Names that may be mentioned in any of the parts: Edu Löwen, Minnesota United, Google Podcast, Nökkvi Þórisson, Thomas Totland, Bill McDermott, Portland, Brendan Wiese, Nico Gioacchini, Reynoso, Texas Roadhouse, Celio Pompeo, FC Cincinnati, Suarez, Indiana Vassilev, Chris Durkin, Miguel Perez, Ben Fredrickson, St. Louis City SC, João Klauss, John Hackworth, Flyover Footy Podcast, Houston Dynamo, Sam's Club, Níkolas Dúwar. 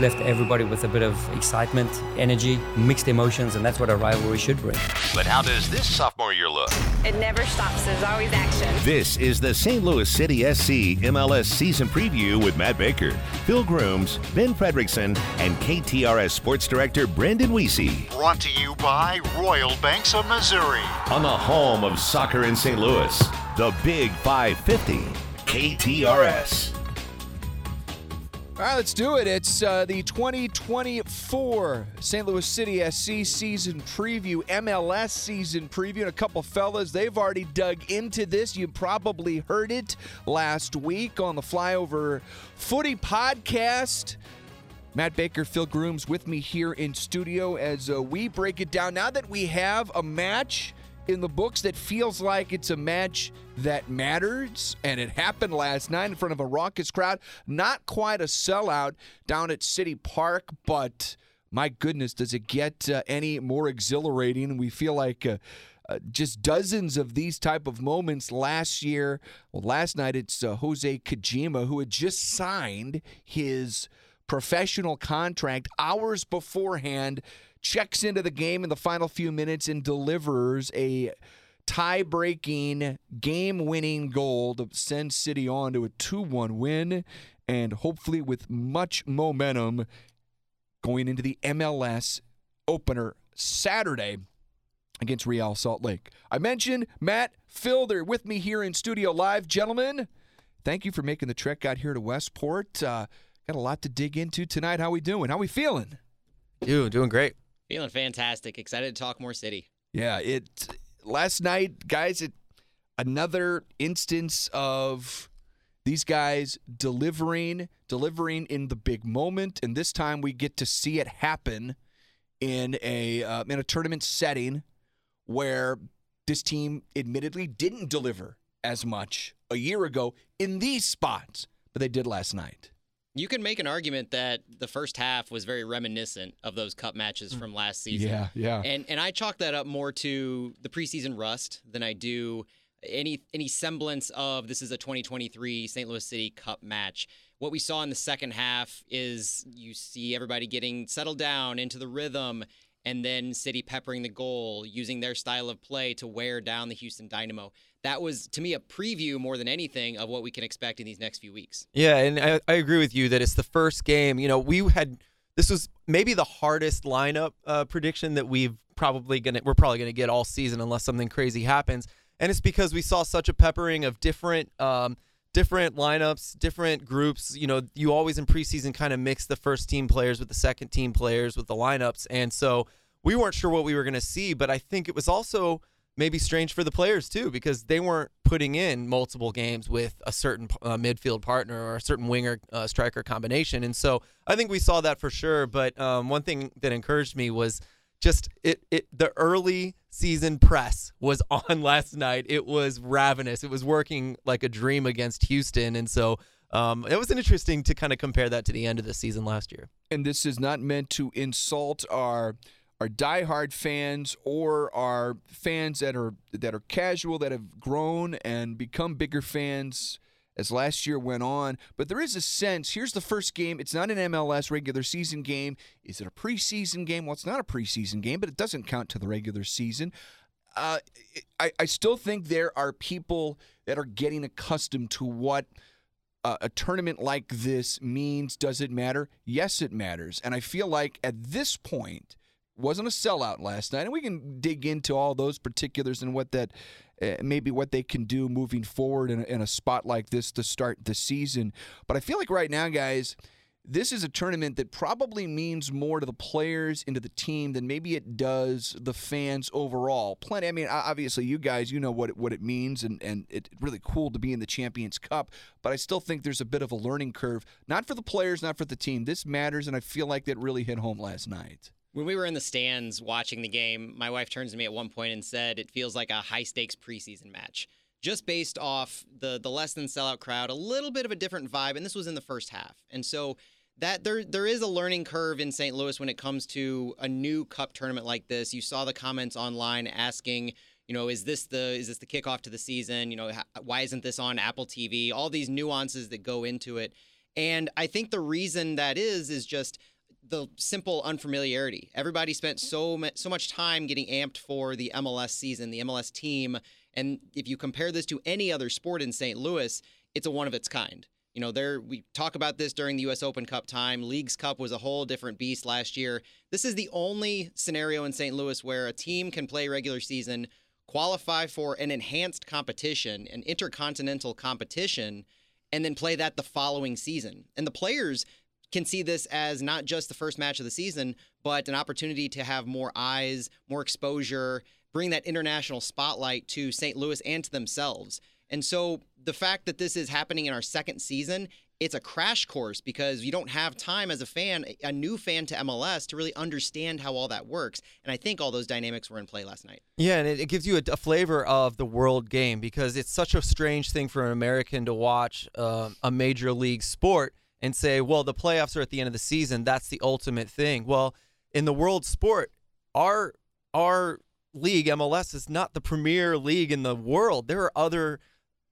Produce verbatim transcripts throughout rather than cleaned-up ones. It's left everybody with a bit of excitement, energy, mixed emotions, and that's what a rivalry should bring. But how does this sophomore year look? It never stops. There's always action. This is the Saint Louis City S C M L S season preview with Matt Baker, Phil Grooms, Ben Fredrickson, and K T R S Sports Director Brendan Wiese. Brought to you by Royal Banks of Missouri. On the home of soccer in Saint Louis, the Big five fifty, K T R S. All right, let's do it. It's uh, the twenty twenty-four Saint Louis City S C season preview, M L S season preview, and a couple fellas, they've already dug into this. You probably heard it last week on the Flyover Footy Podcast. Matt Baker, Phil Grooms with me here in studio as uh, we break it down. Now that we have a match in the books that feels like it's a match that matters, and it happened last night in front of a raucous crowd. Not quite a sellout down at City Park, but my goodness, does it get uh, any more exhilarating? We feel like uh, uh, just dozens of these type of moments last year. Well, last night it's uh, Jose Kojima, who had just signed his professional contract hours beforehand, checks into the game in the final few minutes and delivers a tie-breaking, game-winning goal to send City on to a two one win, and hopefully with much momentum going into the M L S opener Saturday against Real Salt Lake. I mentioned Matt, Phil, they're with me here in studio live. Gentlemen, thank you for making the trek out here to Westport. Uh, got a lot to dig into tonight. How we doing? How we feeling? Dude, doing great. Feeling fantastic. Excited to talk more City. Yeah, it last night, guys, it, another instance of these guys delivering, delivering in the big moment, and this time we get to see it happen in a uh, in a tournament setting where this team admittedly didn't deliver as much a year ago in these spots, but they did last night. You can make an argument that the first half was very reminiscent of those cup matches from last season. Yeah, yeah. And and I chalk that up more to the preseason rust than I do any any semblance of this is a twenty twenty-three Saint Louis City Cup match. What we saw in the second half is you see everybody getting settled down into the rhythm, and then City peppering the goal, using their style of play to wear down the Houston Dynamo. That was, to me, a preview more than anything of what we can expect in these next few weeks. Yeah, and I, I agree with you that it's the first game. You know, we had, this was maybe the hardest lineup uh, prediction that we've probably gonna, we're probably going to get all season unless something crazy happens. And it's because we saw such a peppering of different um, different lineups, different groups. You know, you always in preseason kind of mix the first team players with the second team players with the lineups. And so we weren't sure what we were going to see, but I think it was also maybe strange for the players too, because they weren't putting in multiple games with a certain uh, midfield partner or a certain winger uh, striker combination. And so I think we saw that for sure. But um, one thing that encouraged me was just it, it the early season press was on last night. It was ravenous. It was working like a dream against Houston. And so um, it was interesting to kind of compare that to the end of the season last year. And this is not meant to insult our our diehard fans or our fans that are that are casual, that have grown and become bigger fans as last year went on. But there is a sense, here's the first game. It's not an M L S regular season game. Is it a preseason game? Well, it's not a preseason game, but it doesn't count to the regular season. Uh, I, I still think there are people that are getting accustomed to what uh, a tournament like this means. Does it matter? Yes, it matters. And I feel like at this point, wasn't a sellout last night, and we can dig into all those particulars and what that uh, maybe what they can do moving forward in a, in a spot like this to start the season. But I feel like right now, guys, this is a tournament that probably means more to the players and to the team than maybe it does the fans overall. Plenty. I mean, obviously, you guys, you know what it, what it means, and, and it's really cool to be in the Champions Cup, but I still think there's a bit of a learning curve, not for the players, not for the team. This matters, and I feel like that really hit home last night. When we were in the stands watching the game, my wife turns to me at one point and said, it feels like a high-stakes preseason match. Just based off the the less-than-sellout crowd, a little bit of a different vibe, and this was in the first half. And so that there there is a learning curve in Saint Louis when it comes to a new cup tournament like this. You saw the comments online asking, you know, is this the is this the kickoff to the season? You know, why isn't this on Apple T V? All these nuances that go into it. And I think the reason that is is just the simple unfamiliarity. Everybody spent so much, so much time getting amped for the M L S season, the M L S team. And if you compare this to any other sport in Saint Louis, it's a one of its kind. You know, there we talk about this during the U S Open Cup time. Leagues Cup was a whole different beast last year. This is the only scenario in Saint Louis where a team can play regular season, qualify for an enhanced competition, an intercontinental competition, and then play that the following season. And the players can see this as not just the first match of the season, but an opportunity to have more eyes, more exposure, bring that international spotlight to Saint Louis and to themselves. And so the fact that this is happening in our second season, it's a crash course because you don't have time as a fan, a new fan to M L S, to really understand how all that works. And I think all those dynamics were in play last night. Yeah, and it, it gives you a, a flavor of the world game because it's such a strange thing for an American to watch um, a major league sport and say, well, the playoffs are at the end of the season. That's the ultimate thing. Well, in the world sport, our our league, M L S, is not the premier league in the world. There are other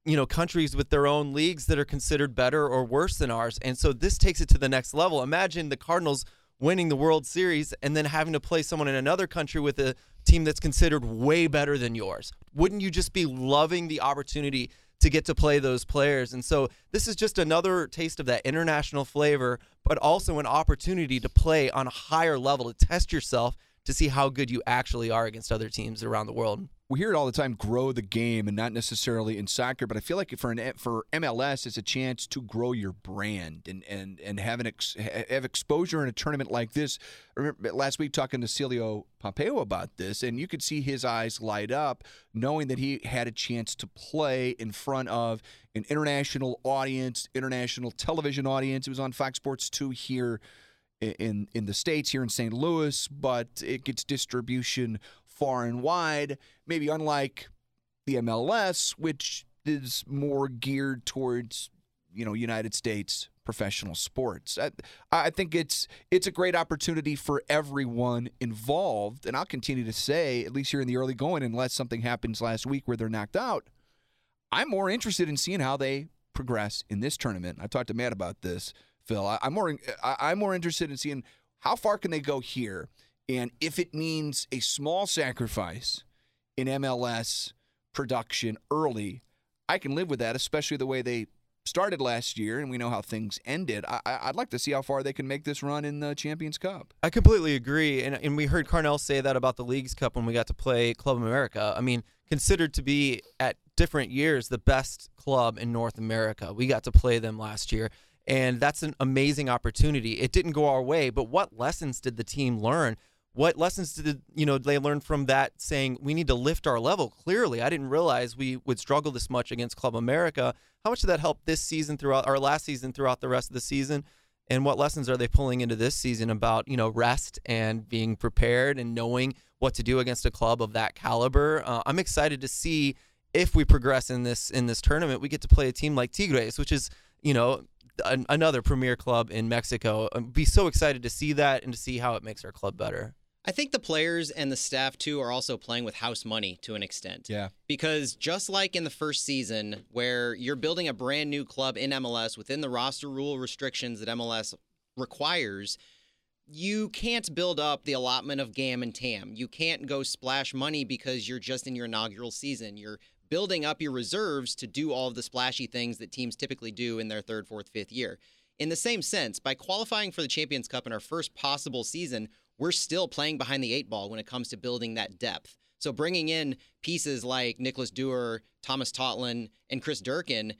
you know, countries with their own leagues that are considered better or worse than ours. And so this takes it to the next level. Imagine the Cardinals winning the World Series and then having to play someone in another country with a team that's considered way better than yours. Wouldn't you just be loving the opportunity to get to play those players? And so this is just another taste of that international flavor, but also an opportunity to play on a higher level, to test yourself, to see how good you actually are against other teams around the world. We hear it all the time, grow the game, and not necessarily in soccer, but I feel like for an for M L S, it's a chance to grow your brand and and and have an ex, have exposure in a tournament like this. I remember last week talking to Celio Pompeo about this, and you could see his eyes light up knowing that he had a chance to play in front of an international audience, international television audience. It was on Fox Sports two here in in the States, here in Saint Louis, but it gets distribution far and wide, maybe unlike the M L S, which is more geared towards, you know, United States professional sports. I, I think it's it's a great opportunity for everyone involved, and I'll continue to say, at least here in the early going, unless something happens last week where they're knocked out, I'm more interested in seeing how they progress in this tournament. I talked to Matt about this, Phil. I, I'm more I, I'm more interested in seeing how far can they go here. And if it means a small sacrifice in M L S production early, I can live with that, especially the way they started last year, and we know how things ended. I, I'd like to see how far they can make this run in the Champions Cup. I completely agree, and, and we heard Carnell say that about the Leagues Cup when we got to play Club America. I mean, considered to be, at different years, the best club in North America. We got to play them last year. And that's an amazing opportunity. It didn't go our way, but what lessons did the team learn? What lessons did you know they learn from that, saying we need to lift our level? Clearly, I didn't realize we would struggle this much against Club America. How much did that help this season throughout our last season, throughout the rest of the season? And what lessons are they pulling into this season about you know rest and being prepared and knowing what to do against a club of that caliber? Uh, I'm excited to see if we progress in this in this tournament. We get to play a team like Tigres, which is you know. another premier club in Mexico. I'd be so excited to see that and to see how it makes our club better. I think the players and the staff, too, are also playing with house money to an extent. Yeah. Because just like in the first season, where you're building a brand new club in M L S within the roster rule restrictions that M L S requires, you can't build up the allotment of G A M and T A M. You can't go splash money because you're just in your inaugural season. You're building up your reserves to do all of the splashy things that teams typically do in their third, fourth, fifth year. In the same sense, by qualifying for the Champions Cup in our first possible season, we're still playing behind the eight ball when it comes to building that depth. So bringing in pieces like Níkolas Dúwar, Thomas Totland, and Chris Durkin,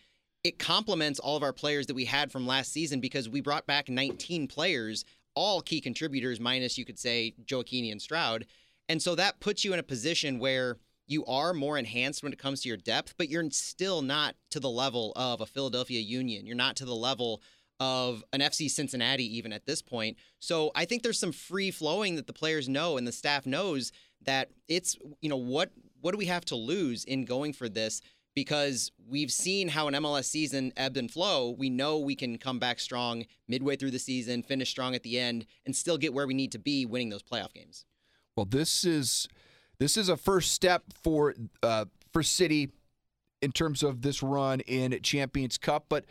it complements all of our players that we had from last season because we brought back nineteen players, all key contributors, minus, you could say, Gioacchini and Stroud. And so that puts you in a position where you are more enhanced when it comes to your depth, but you're still not to the level of a Philadelphia Union. You're not to the level of an F C Cincinnati even at this point. So I think there's some free flowing that the players know and the staff knows that it's, you know, what what do we have to lose in going for this? Because we've seen how an M L S season ebbed and flow. We know we can come back strong midway through the season, finish strong at the end, and still get where we need to be winning those playoff games. Well, this is... This is a first step for uh, for City in terms of this run in Champions Cup, but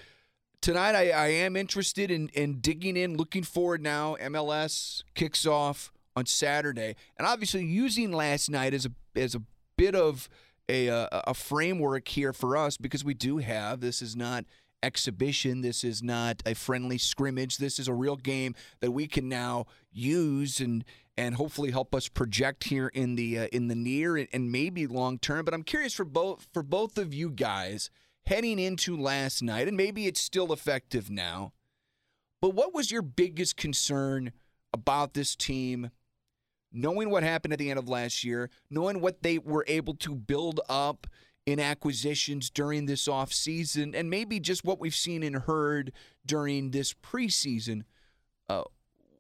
tonight I, I am interested in, in digging in, looking forward now. M L S kicks off on Saturday. And obviously using last night as a as a bit of a uh, a framework here for us, because we do have, this is not exhibition, this is not a friendly scrimmage, this is a real game that we can now use and and hopefully help us project here in the uh, in the near and, and maybe long term. But I'm curious for both for both of you guys heading into last night, and maybe it's still effective now, but what was your biggest concern about this team, knowing what happened at the end of last year, knowing what they were able to build up in acquisitions during this offseason, and maybe just what we've seen and heard during this preseason? Uh,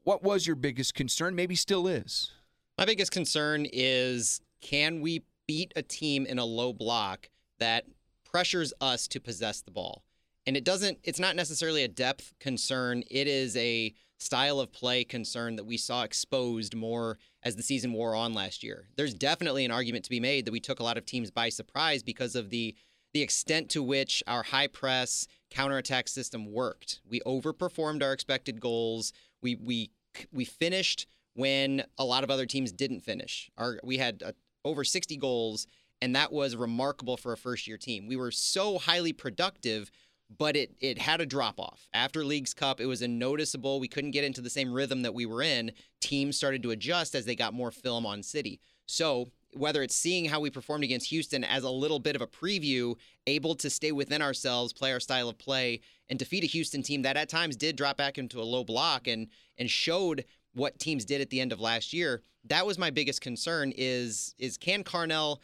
what was your biggest concern? Maybe still is. My biggest concern is, can we beat a team in a low block that pressures us to possess the ball? And it doesn't, it's not necessarily a depth concern. It is a style of play concern that we saw exposed more as the season wore on last year. There's definitely an argument to be made that we took a lot of teams by surprise because of the the extent to which our high press counterattack system worked. We overperformed our expected goals. We we we finished when a lot of other teams didn't finish. Our we had uh, over sixty goals, and that was remarkable for a first year team. We were so highly productive, but it it had a drop-off. After Leagues Cup, it was a noticeable, we couldn't get into the same rhythm that we were in. Teams started to adjust as they got more film on City. So whether it's seeing how we performed against Houston as a little bit of a preview, able to stay within ourselves, play our style of play, and defeat a Houston team that at times did drop back into a low block and and showed what teams did at the end of last year, that was my biggest concern, is, is can Carnell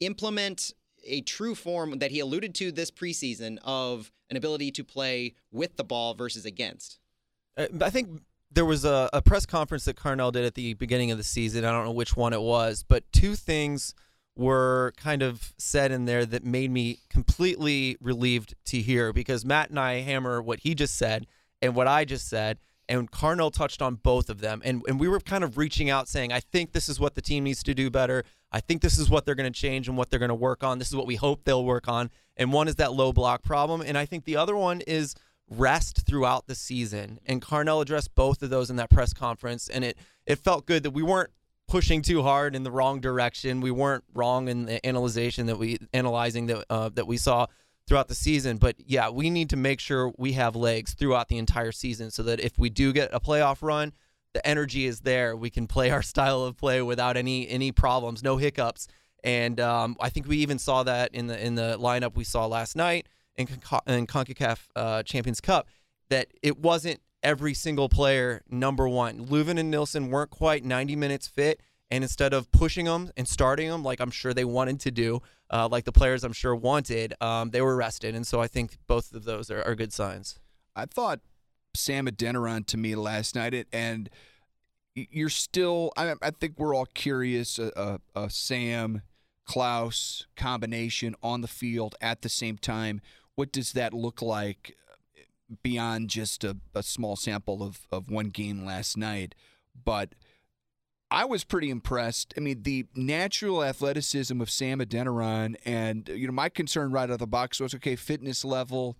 implement a true form that he alluded to this preseason of an ability to play with the ball versus against? I think there was a, a press conference that Carnell did at the beginning of the season. I don't know which one it was, but two things were kind of said in there that made me completely relieved to hear, because Matt and I hammer what he just said and what I just said, and Carnell touched on both of them. And, and we were kind of reaching out saying, I think this is what the team needs to do better. I think this is what they're going to change and what they're going to work on. This is what we hope they'll work on. And one is that low block problem. And I think the other one is rest throughout the season. And Carnell addressed both of those in that press conference. And it, it felt good that we weren't pushing too hard in the wrong direction. We weren't wrong in the analyzation that we analyzing that, uh, that we saw throughout the season. But yeah, we need to make sure we have legs throughout the entire season so that if we do get a playoff run, the energy is there. We can play our style of play without any any problems, no hiccups. And um, I think we even saw that in the in the lineup we saw last night in, Con- in CONCACAF uh, Champions Cup, that it wasn't every single player number one. Löwen and Nilsson weren't quite ninety minutes fit, and instead of pushing them and starting them like I'm sure they wanted to do, uh, like the players I'm sure wanted, um, they were rested. And so I think both of those are, are good signs. I thought Sam Adeniran to me last night, and you're still, I, I think we're all curious, a uh, uh, Sam Klauss combination on the field at the same time. What does that look like beyond just a, a small sample of, of one game last night? But I was pretty impressed. I mean, the natural athleticism of Sam Adeniran, and, you know, my concern right out of the box was, okay, fitness level,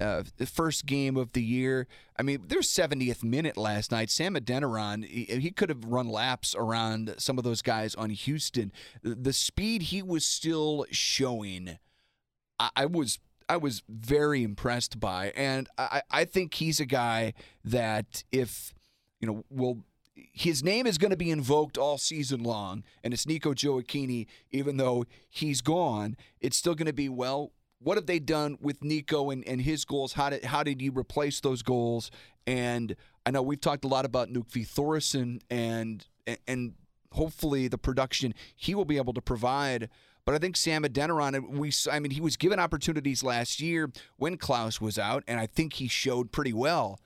Uh, the first game of the year. I mean, their seventieth minute last night, Sam Adeniran, he, he could have run laps around some of those guys on Houston. The speed he was still showing, I, I was I was very impressed by, and I, I think he's a guy that, if you know, will his name is going to be invoked all season long, and it's Nico Gioacchini. Even though he's gone, it's still going to be, well, what have they done with Nico and, and his goals? How did how did you replace those goals? And I know we've talked a lot about Nökkvi Þórisson and and hopefully the production he will be able to provide. But I think Sam Adeniran, we I mean, he was given opportunities last year when Klauss was out, and I think he showed pretty well.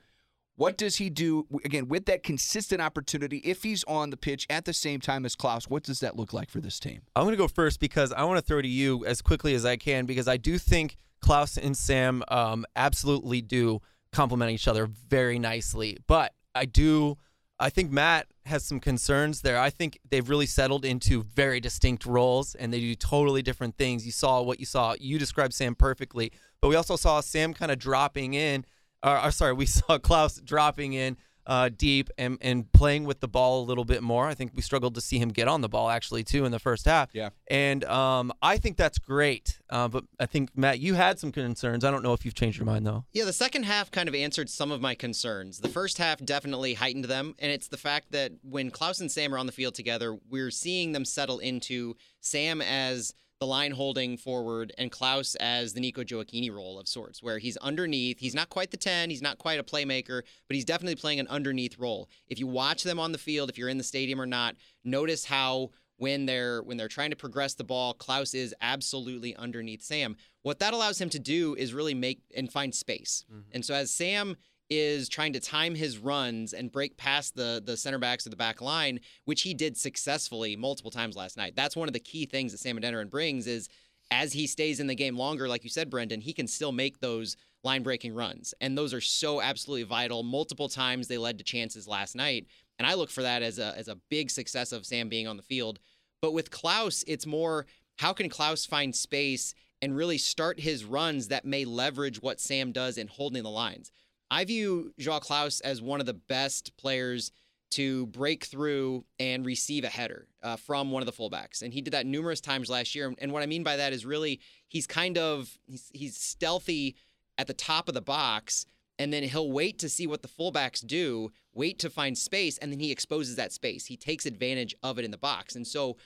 What does he do, again, with that consistent opportunity if he's on the pitch at the same time as Klauss? What does that look like for this team? I'm going to go first because I want to throw to you as quickly as I can, because I do think Klauss and Sam um, absolutely do complement each other very nicely. But I do, I think Matt has some concerns there. I think they've really settled into very distinct roles, and they do totally different things. You saw what you saw. You described Sam perfectly. But we also saw Sam kind of dropping in. Or, or sorry, we saw Klauss dropping in uh, deep and, and playing with the ball a little bit more. I think we struggled to see him get on the ball, actually, too, in the first half. Yeah. And um, I think that's great. Uh, but I think, Matt, you had some concerns. I don't know if you've changed your mind, though. Yeah, the second half kind of answered some of my concerns. The first half definitely heightened them, and it's the fact that when Klauss and Sam are on the field together, we're seeing them settle into Sam as the line holding forward, and Klauss as the Nico Gioacchini role of sorts, where he's underneath. He's not quite the ten. He's not quite a playmaker, but he's definitely playing an underneath role. If you watch them on the field, if you're in the stadium or not, notice how when they're when they're trying to progress the ball, Klauss is absolutely underneath Sam. What that allows him to do is really make and find space. Mm-hmm. And so as Sam is trying to time his runs and break past the the center backs of the back line, which he did successfully multiple times last night. That's one of the key things that Sam Adeniran brings is, as he stays in the game longer, like you said, Brendan, he can still make those line-breaking runs. And those are so absolutely vital. Multiple times they led to chances last night. And I look for that as a as a big success of Sam being on the field. But with Klauss, it's more, how can Klauss find space and really start his runs that may leverage what Sam does in holding the lines? I view João Klauss as one of the best players to break through and receive a header uh, from one of the fullbacks. And he did that numerous times last year. And what I mean by that is really he's kind of he's, he's stealthy at the top of the box, and then he'll wait to see what the fullbacks do, wait to find space, and then he exposes that space. He takes advantage of it in the box. And so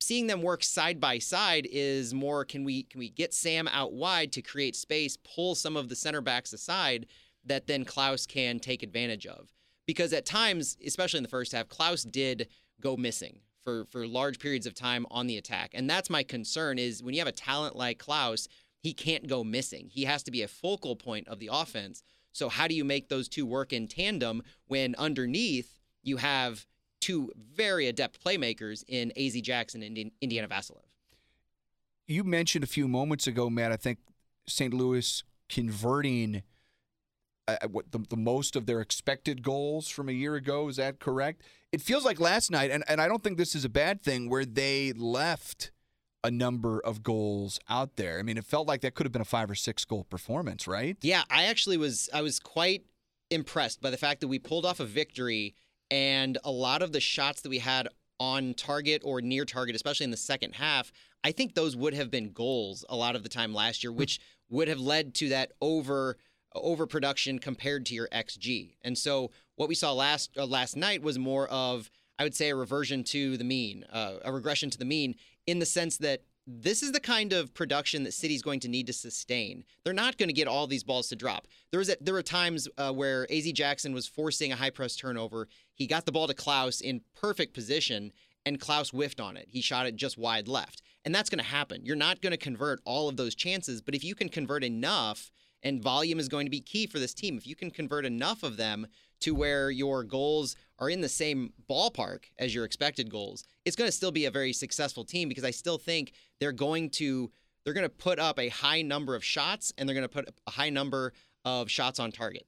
seeing them work side by side is more, can we can we get Sam out wide to create space, pull some of the center backs aside, that then Klauss can take advantage of. Because at times, especially in the first half, Klauss did go missing for, for large periods of time on the attack. And that's my concern is when you have a talent like Klauss, he can't go missing. He has to be a focal point of the offense. So how do you make those two work in tandem when underneath you have two very adept playmakers in A Z Jackson and Indiana Vassilev? You mentioned a few moments ago, Matt, I think Saint Louis converting Uh, what the, the most of their expected goals from a year ago. Is that correct? It feels like last night, and, and I don't think this is a bad thing, where they left a number of goals out there. I mean, it felt like that could have been a five or six goal performance, right? Yeah, I actually was I was quite impressed by the fact that we pulled off a victory, and a lot of the shots that we had on target or near target, especially in the second half, I think those would have been goals a lot of the time last year, which would have led to that over... overproduction compared to your X G. And so what we saw last uh, last night was more of, I would say, a reversion to the mean, uh, a regression to the mean, in the sense that this is the kind of production that City's going to need to sustain. They're not going to get all these balls to drop. There was a, there were times uh, where A Z Jackson was forcing a high press turnover. He got the ball to Klauss in perfect position, and Klauss whiffed on it. He shot it just wide left. And that's going to happen. You're not going to convert all of those chances, but if you can convert enough, and volume is going to be key for this team. If you can convert enough of them to where your goals are in the same ballpark as your expected goals, it's going to still be a very successful team, because I still think they're going to they're going to put up a high number of shots, and they're going to put up a high number of shots on target.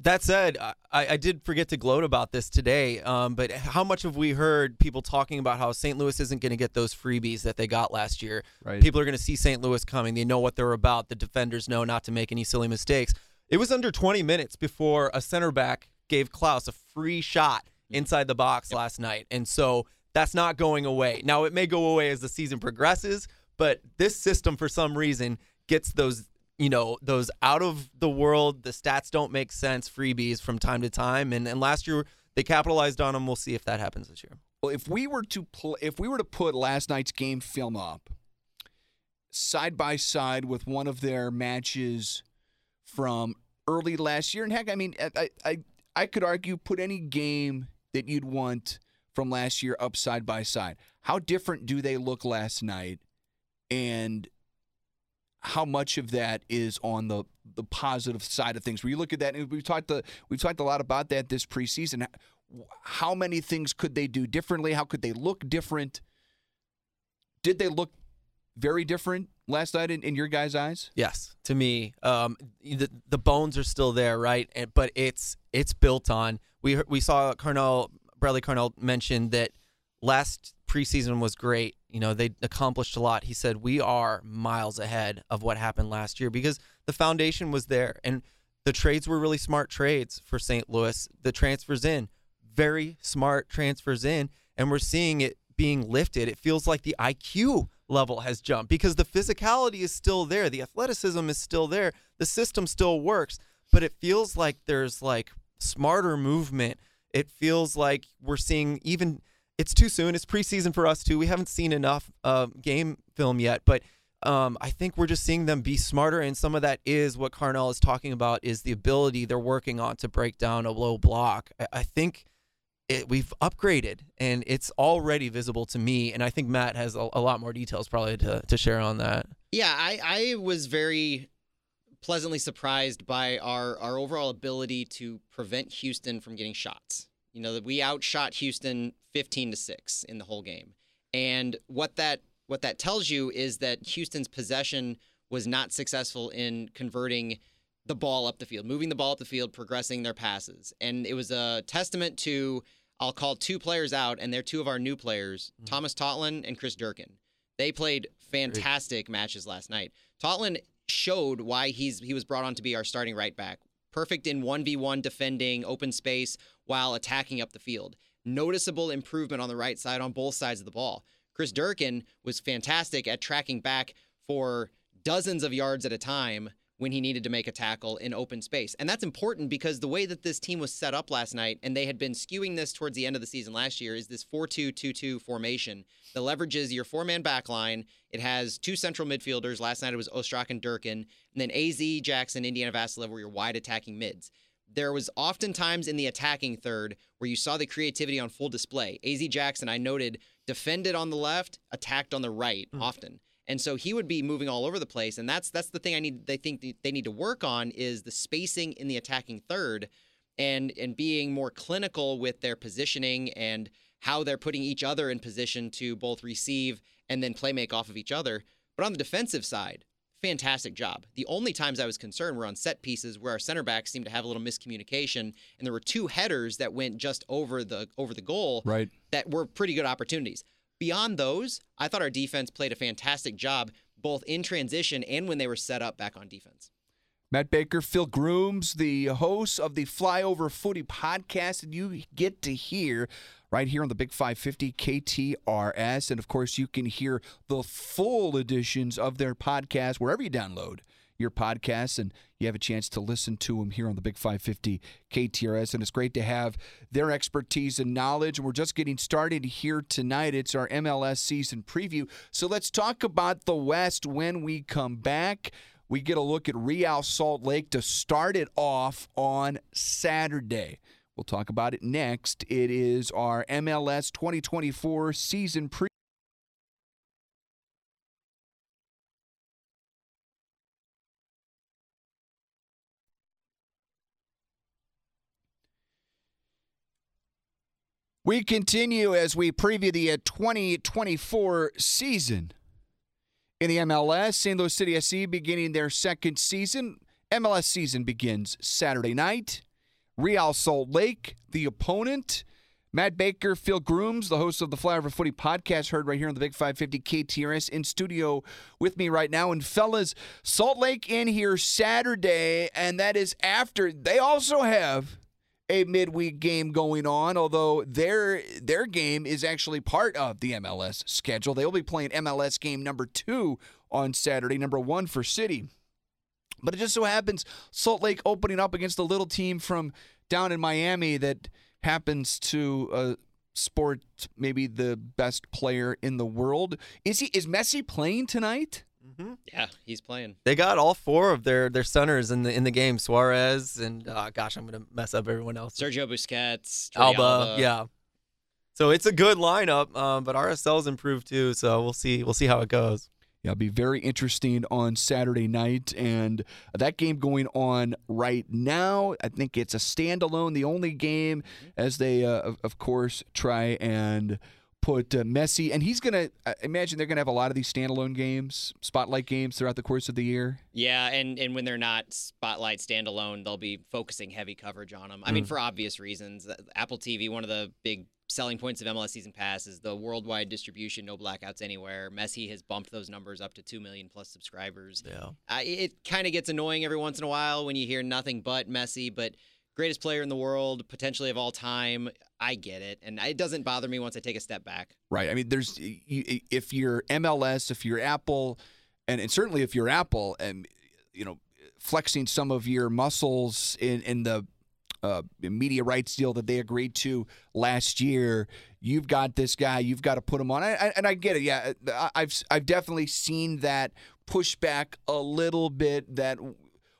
That said, I, I did forget to gloat about this today, um, but how much have we heard people talking about how Saint Louis isn't going to get those freebies that they got last year? Right. People are going to see Saint Louis coming. They know what they're about. The defenders know not to make any silly mistakes. It was under twenty minutes before a center back gave Klauss a free shot inside the box yep. last night, and so that's not going away. Now, it may go away as the season progresses, but this system, for some reason, gets those you know, those out of the world, the stats don't make sense freebies from time to time. And, and last year they capitalized on them. We'll see if that happens this year. Well, if we were to pl- if we were to put last night's game film up side by side with one of their matches from early last year, and heck, I mean, I, I, I could argue put any game that you'd want from last year up side by side. How different do they look last night? And how much of that is on the, the positive side of things? Where you look at that, and we've talked the we've talked a lot about that this preseason. How many things could they do differently? How could they look different? Did they look very different last night in, in your guys' eyes? Yes, to me, um, the the bones are still there, right? And, but it's it's built on. We we saw Carnell Bradley Carnell mention that last preseason was great. you know, they accomplished a lot. He said, we are miles ahead of what happened last year because the foundation was there. And the trades were really smart trades for Saint Louis. The transfers in, very smart transfers in. And we're seeing it being lifted. It feels like the I Q level has jumped because the physicality is still there. The athleticism is still there. The system still works. But it feels like there's like smarter movement. It feels like we're seeing even... It's too soon. It's preseason for us, too. We haven't seen enough uh, game film yet, but um, I think we're just seeing them be smarter, and some of that is what Carnell is talking about, is the ability they're working on to break down a low block. I, I think it, we've upgraded, and it's already visible to me, and I think Matt has a, a lot more details probably to, to share on that. Yeah, I, I was very pleasantly surprised by our, our overall ability to prevent Houston from getting shots. You know, that we outshot Houston fifteen to six in the whole game. And what that what that tells you is that Houston's possession was not successful in converting the ball up the field, moving the ball up the field, progressing their passes. And it was a testament to, I'll call two players out, and they're two of our new players, mm-hmm. Thomas Totland and Chris Durkin. They played fantastic Great. matches last night. Totland showed why he's he was brought on to be our starting right back. Perfect in one v one defending, open space, while attacking up the field. Noticeable improvement on the right side on both sides of the ball. Chris Durkin was fantastic at tracking back for dozens of yards at a time when he needed to make a tackle in open space. And that's important because the way that this team was set up last night, and they had been skewing this towards the end of the season last year, is this four two two two formation that leverages your four-man back line. It has two central midfielders. Last night it was Ostrak and Durkin. And then A Z, Jackson, Indiana Vassilev were your wide attacking mids. There was oftentimes in the attacking third where you saw the creativity on full display. A Z Jackson, I noted, defended on the left, attacked on the right mm. often. And so he would be moving all over the place. And that's that's the thing I need. They think they need to work on is the spacing in the attacking third and and being more clinical with their positioning and how they're putting each other in position to both receive and then play make off of each other. But on the defensive side, fantastic job. The only times I was concerned were on set pieces where our center backs seemed to have a little miscommunication, and there were two headers that went just over the over the goal right. that were pretty good opportunities. Beyond those, I thought our defense played a fantastic job both in transition and when they were set up back on defense. Matt Baker, Phil Grooms, the hosts of the Flyover Footy Podcast, and you get to hear right here on the Big five fifty K T R S. And, of course, you can hear the full editions of their podcast wherever you download your podcasts, and you have a chance to listen to them here on the Big five fifty K T R S. And it's great to have their expertise and knowledge. And we're just getting started here tonight. It's our M L S season preview. So let's talk about the West when we come back. We get a look at Real Salt Lake to start it off on Saturday. We'll talk about it next. It is our M L S twenty twenty-four season preview. We continue as we preview the twenty twenty-four season. In the M L S, Saint Louis City S C beginning their second season. M L S season begins Saturday night. Real Salt Lake, the opponent. Matt Baker, Phil Grooms, the host of the Flyover Footy Podcast, heard right here on the Big five fifty K T R S in studio with me right now. And fellas, Salt Lake in here Saturday, and that is after they also have a midweek game going on, although their their game is actually part of the M L S schedule. They will be playing M L S game number two on Saturday, number one for City. But it just so happens Salt Lake opening up against a little team from down in Miami that happens to uh, sport maybe the best player in the world. Is he is Messi playing tonight? Mm-hmm. Yeah, he's playing. They got all four of their their centers in the in the game. Suarez and uh, gosh, I'm gonna mess up everyone else. Sergio Busquets, Alba, Alba, yeah. So it's a good lineup, um, but R S L's improved too. So we'll see we'll see how it goes. Yeah, it'll be very interesting on Saturday night, and that game going on right now. I think it's a standalone, the only game, mm-hmm. as they uh, of, of course try and put uh, Messi, and he's going to, I imagine they're going to have a lot of these standalone games, spotlight games throughout the course of the year. Yeah, and, and when they're not spotlight standalone, they'll be focusing heavy coverage on them. I mm. mean, for obvious reasons. Apple T V, one of the big selling points of M L S season pass is the worldwide distribution, no blackouts anywhere. Messi has bumped those numbers up to two million plus subscribers. Yeah. Uh, it kind of gets annoying every once in a while when you hear nothing but Messi, but greatest player in the world, potentially of all time. I get it. And it doesn't bother me once I take a step back. Right. I mean, there's, if you're M L S, if you're Apple, and, and certainly if you're Apple and, you know, flexing some of your muscles in, in the, Uh, media rights deal that they agreed to last year. You've got this guy. You've got to put him on. I, I, and I get it. Yeah, I, I've I've definitely seen that pushback a little bit. That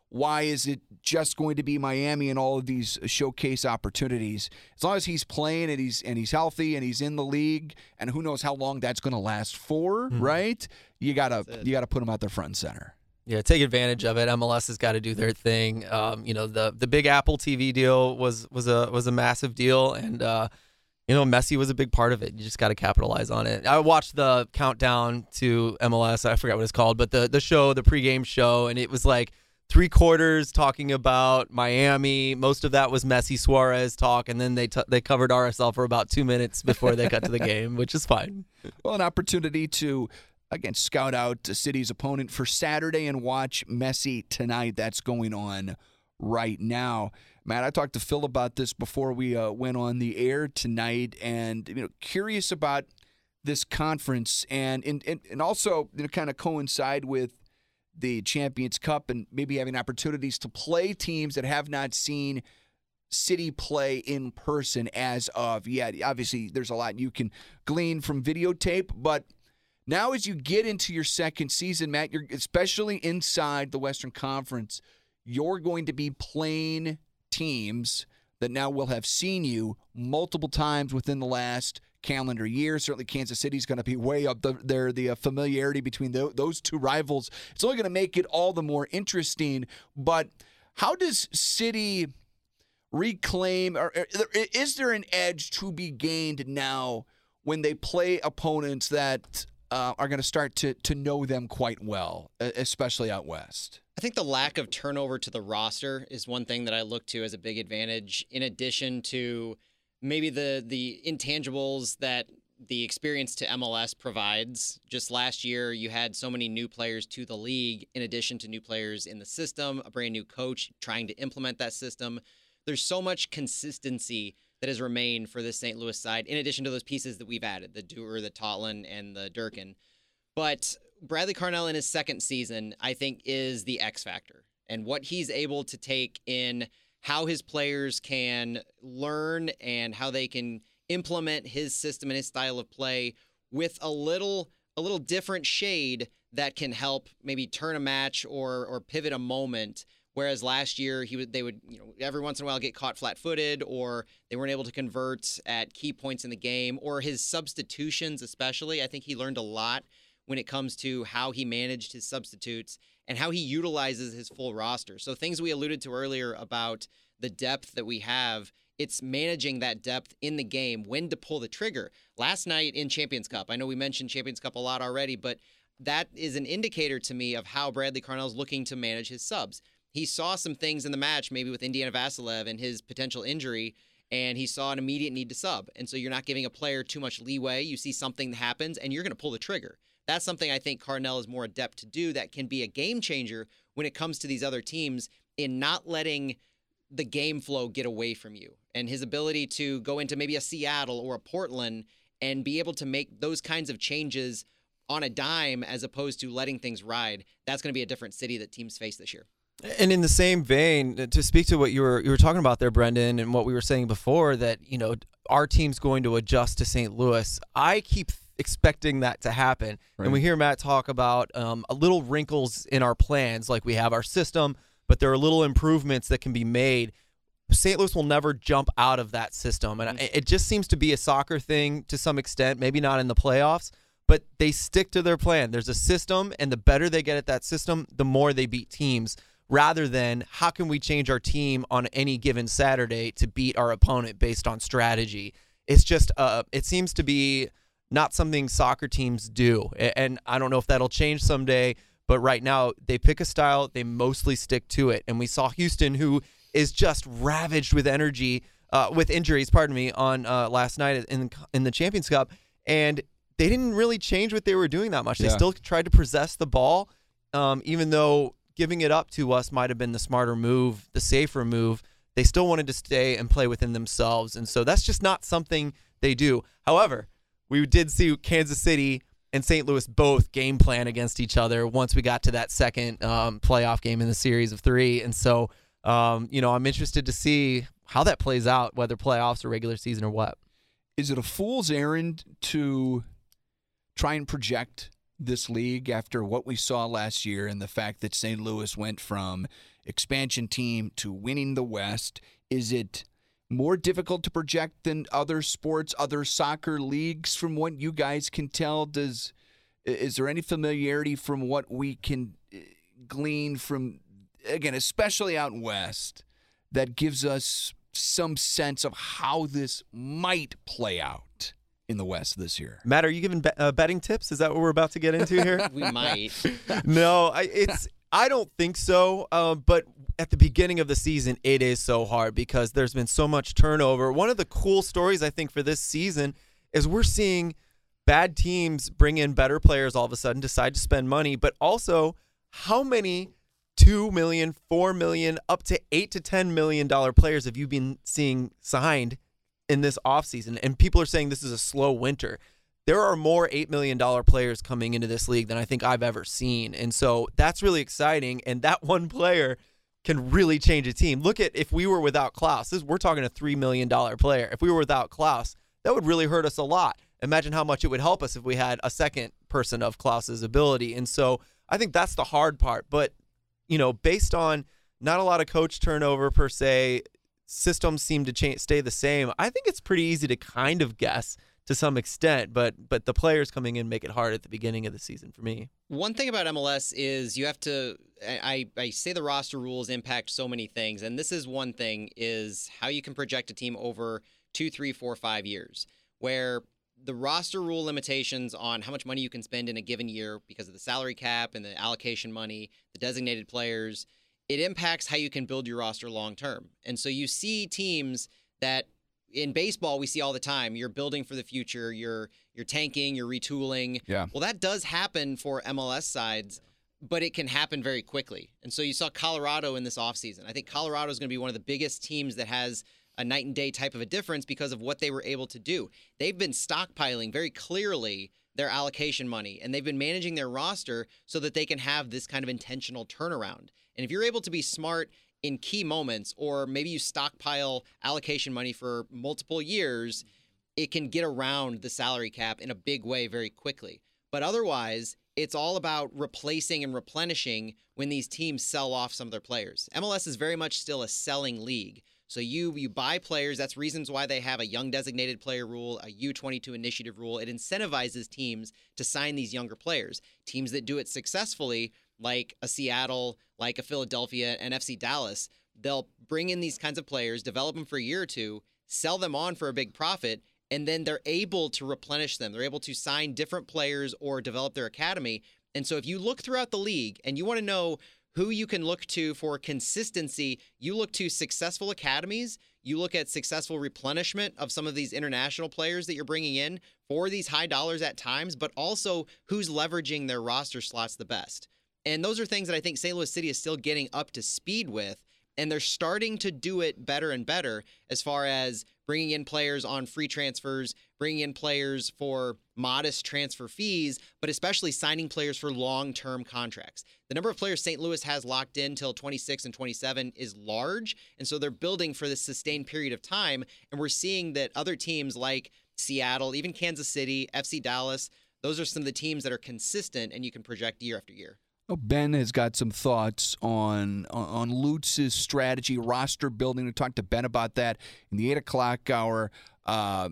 why is it just going to be Miami and all of these showcase opportunities? As long as he's playing and he's and he's healthy and he's in the league, and who knows how long that's going to last for, mm-hmm. right? You gotta you gotta put him out there front and center. Yeah, take advantage of it. M L S has got to do their thing. Um, you know, the the big Apple T V deal was was a was a massive deal, and uh, you know, Messi was a big part of it. You just got to capitalize on it. I watched the countdown to M L S. I forgot what it's called, but the the show, the pregame show, and it was like three quarters talking about Miami. Most of that was Messi Suarez talk, and then they t- they covered R S L for about two minutes before they got to the game, which is fine. Well, an opportunity to. Again, scout out City's opponent for Saturday and watch Messi tonight. That's going on right now. Matt, I talked to Phil about this before we uh, went on the air tonight, and you know, curious about this conference, and and, and also you know, kind of coincide with the Champions Cup and maybe having opportunities to play teams that have not seen City play in person as of yet. Obviously, there's a lot you can glean from videotape, but. Now, as you get into your second season, Matt, you're especially inside the Western Conference, you're going to be playing teams that now will have seen you multiple times within the last calendar year. Certainly, Kansas City's going to be way up the, there. The uh, familiarity between the, those two rivals, it's only going to make it all the more interesting. But how does City reclaim, or, or is there an edge to be gained now when they play opponents that Uh, are going to start to to know them quite well, especially out west? I think the lack of turnover to the roster is one thing that I look to as a big advantage, in addition to maybe the the intangibles that the experience to M L S provides. Just last year, you had so many new players to the league, in addition to new players in the system, a brand new coach trying to implement that system. There's so much consistency that has remained for the Saint Louis side, in addition to those pieces that we've added, the Dewar, the Totland, and the Durkin. But Bradley Carnell in his second season, I think, is the X factor. And what he's able to take in how his players can learn and how they can implement his system and his style of play with a little a little different shade that can help maybe turn a match or or pivot a moment. Whereas last year, he would they would you know every once in a while get caught flat-footed, or they weren't able to convert at key points in the game, or his substitutions especially. I think he learned a lot when it comes to how he managed his substitutes and how he utilizes his full roster. So things we alluded to earlier about the depth that we have, it's managing that depth in the game, when to pull the trigger. Last night in Champions Cup, I know we mentioned Champions Cup a lot already, but that is an indicator to me of how Bradley Carnell's looking to manage his subs. He saw some things in the match, maybe with Indiana Vassilev and his potential injury, and he saw an immediate need to sub. And so you're not giving a player too much leeway. You see something that happens, and you're going to pull the trigger. That's something I think Carnell is more adept to do that can be a game changer when it comes to these other teams, in not letting the game flow get away from you. And his ability to go into maybe a Seattle or a Portland and be able to make those kinds of changes on a dime as opposed to letting things ride, that's going to be a different City that teams face this year. And in the same vein, to speak to what you were you were talking about there, Brendan, and what we were saying before, that you know our team's going to adjust to Saint Louis. I keep expecting that to happen, right. And we hear Matt talk about um, a little wrinkles in our plans, like we have our system, but there are little improvements that can be made. Saint Louis will never jump out of that system, and mm-hmm. it just seems to be a soccer thing to some extent. Maybe not in the playoffs, but they stick to their plan. There's a system, and the better they get at that system, the more they beat teams, rather than how can we change our team on any given Saturday to beat our opponent based on strategy. It's just, uh, it seems to be not something soccer teams do. And I don't know if that'll change someday, but right now they pick a style, they mostly stick to it. And we saw Houston, who is just ravaged with energy, uh, with injuries, pardon me, on uh, last night in in the Champions Cup, and they didn't really change what they were doing that much. They yeah. still tried to possess the ball, um, even though giving it up to us might have been the smarter move, the safer move. They still wanted to stay and play within themselves, and so that's just not something they do. However, we did see Kansas City and Saint Louis both game plan against each other once we got to that second um, playoff game in the series of three. And so, um, you know, I'm interested to see how that plays out, whether playoffs or regular season or what. Is it a fool's errand to try and project this league after what we saw last year and the fact that Saint Louis went from expansion team to winning the West? Is it more difficult to project than other sports, other soccer leagues? From what you guys can tell, does is there any familiarity from what we can glean from, again, especially out West, that gives us some sense of how this might play out in the West this year? Matt, are you giving bet- uh, betting tips? Is that what we're about to get into here? We might. No, I, it's I don't think so. Uh, but at the beginning of the season, it is so hard because there's been so much turnover. One of the cool stories I think for this season is we're seeing bad teams bring in better players all of a sudden, decide to spend money, but also how many two million dollars, four million dollars, up to eight to ten million dollars players have you been seeing signed in this offseason? And people are saying this is a slow winter. There are more eight million dollars players coming into this league than I think I've ever seen. And so that's really exciting. And that one player can really change a team. Look at if we were without Klaus. This, we're talking a three million dollars player. If we were without Klaus, that would really hurt us a lot. Imagine how much it would help us if we had a second person of Klaus's ability. And so I think that's the hard part. But, you know, based on not a lot of coach turnover per se, systems seem to change, stay the same. I think it's pretty easy to kind of guess to some extent, but but the players coming in make it hard at the beginning of the season for me. One thing about M L S is you have to, I, I say the roster rules impact so many things, and this is one thing, is how you can project a team over two, three, four, five years, where the roster rule limitations on how much money you can spend in a given year because of the salary cap and the allocation money, the designated players, it impacts how you can build your roster long term. And so you see teams that, in baseball, we see all the time, you're building for the future, you're you're tanking, you're retooling. Yeah. Well, that does happen for M L S sides, but it can happen very quickly. And so you saw Colorado in this offseason. I think Colorado is going to be one of the biggest teams that has a night and day type of a difference because of what they were able to do. They've been stockpiling very clearly their allocation money, and they've been managing their roster so that they can have this kind of intentional turnaround. And if you're able to be smart in key moments, or maybe you stockpile allocation money for multiple years, it can get around the salary cap in a big way very quickly. But otherwise, it's all about replacing and replenishing when these teams sell off some of their players. M L S is very much still a selling league. So you you buy players. That's reasons why they have a young designated player rule, a U twenty-two initiative rule. It incentivizes teams to sign these younger players. Teams that do it successfully, like a Seattle, like a Philadelphia, and F C Dallas, they'll bring in these kinds of players, develop them for a year or two, sell them on for a big profit, and then they're able to replenish them. They're able to sign different players or develop their academy. And so if you look throughout the league and you want to know who you can look to for consistency, you look to successful academies, you look at successful replenishment of some of these international players that you're bringing in for these high dollars at times, but also who's leveraging their roster slots the best. And those are things that I think Saint Louis City is still getting up to speed with, and they're starting to do it better and better as far as bringing in players on free transfers, bringing in players for modest transfer fees, but especially signing players for long-term contracts. The number of players Saint Louis has locked in till twenty-six and twenty-seven is large, and so they're building for this sustained period of time, and we're seeing that other teams like Seattle, even Kansas City, F C Dallas, those are some of the teams that are consistent and you can project year after year. Ben has got some thoughts on on Lutz's strategy, roster building. We talked to Ben about that in the eight o'clock hour. Uh,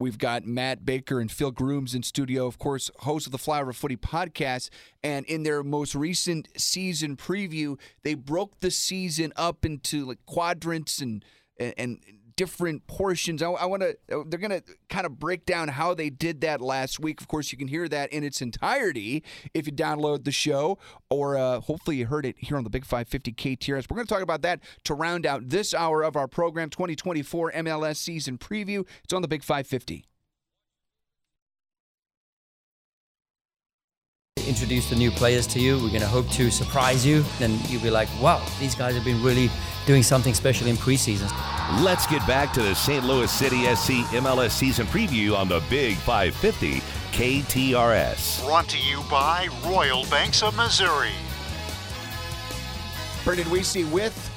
we've got Matt Baker and Phil Grooms in studio, of course, hosts of the Flyover Footy Podcast. And in their most recent season preview, they broke the season up into like quadrants and and different portions. I, I want to. They're going to kind of break down how they did that last week. Of course, you can hear that in its entirety if you download the show, or uh, hopefully you heard it here on the Big five fifty K T R S. We're going to talk about that to round out this hour of our program, twenty twenty-four M L S season preview. It's on the Big five fifty. Introduce the new players to you. We're going to hope to surprise you. Then you'll be like, wow, these guys have been really doing something special in preseason. Let's get back to the Saint Louis City S C M L S season preview on the Big five fifty K T R S. Brought to you by Royal Banks of Missouri. Brendan Wiese with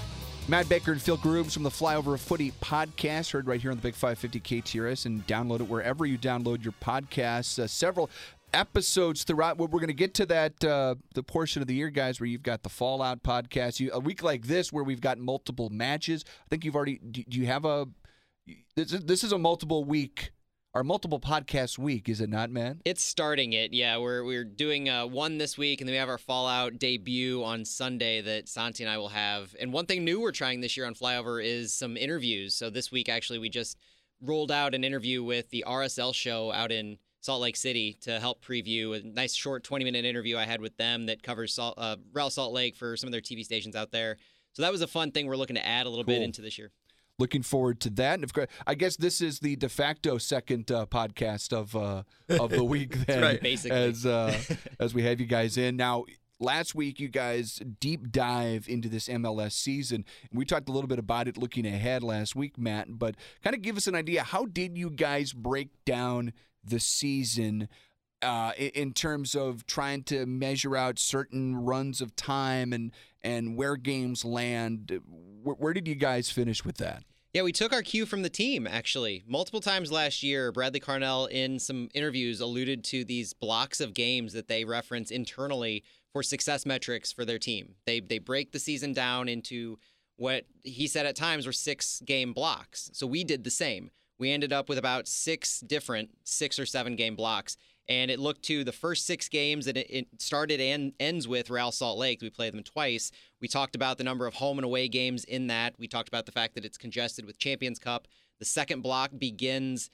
Matt Baker and Phil Grooms from the Flyover Footy Podcast, heard right here on the Big five fifty K T R S, and download it wherever you download your podcasts. Uh, several episodes throughout. We're going to get to that uh, the portion of the year, guys, where you've got the Fallout podcast. You, a week like this where we've got multiple matches. I think you've already. Do, do you have a? This is, this is a multiple week. Our multiple podcast week, is it not, man? It's starting it, yeah. We're we're doing uh, one this week, and then we have our Fallout debut on Sunday that Santi and I will have. And one thing new we're trying this year on Flyover is some interviews. So this week, actually, we just rolled out an interview with the R S L show out in Salt Lake City to help preview a nice short twenty-minute interview I had with them that covers Salt, uh, Real Salt Lake for some of their T V stations out there. So that was a fun thing we're looking to add a little cool. bit into this year. Looking forward to that. And of course, I guess this is the de facto second uh, podcast of uh, of the week then, right, basically. As, uh, as we have you guys in. Now, last week, you guys deep dive into this M L S season. We talked a little bit about it looking ahead last week, Matt, but kind of give us an idea. How did you guys break down the season uh, in terms of trying to measure out certain runs of time and, and where games land? Where, where did you guys finish with that? Yeah, we took our cue from the team, actually. Multiple times last year, Bradley Carnell in some interviews alluded to these blocks of games that they reference internally for success metrics for their team. They they break the season down into what he said at times were six-game blocks. So we did the same. We ended up with about six different six or seven game blocks. And it looked to the first six games that it started and ends with Real Salt Lake. We played them twice. We talked about the number of home and away games in that. We talked about the fact that it's congested with Champions Cup. The second block begins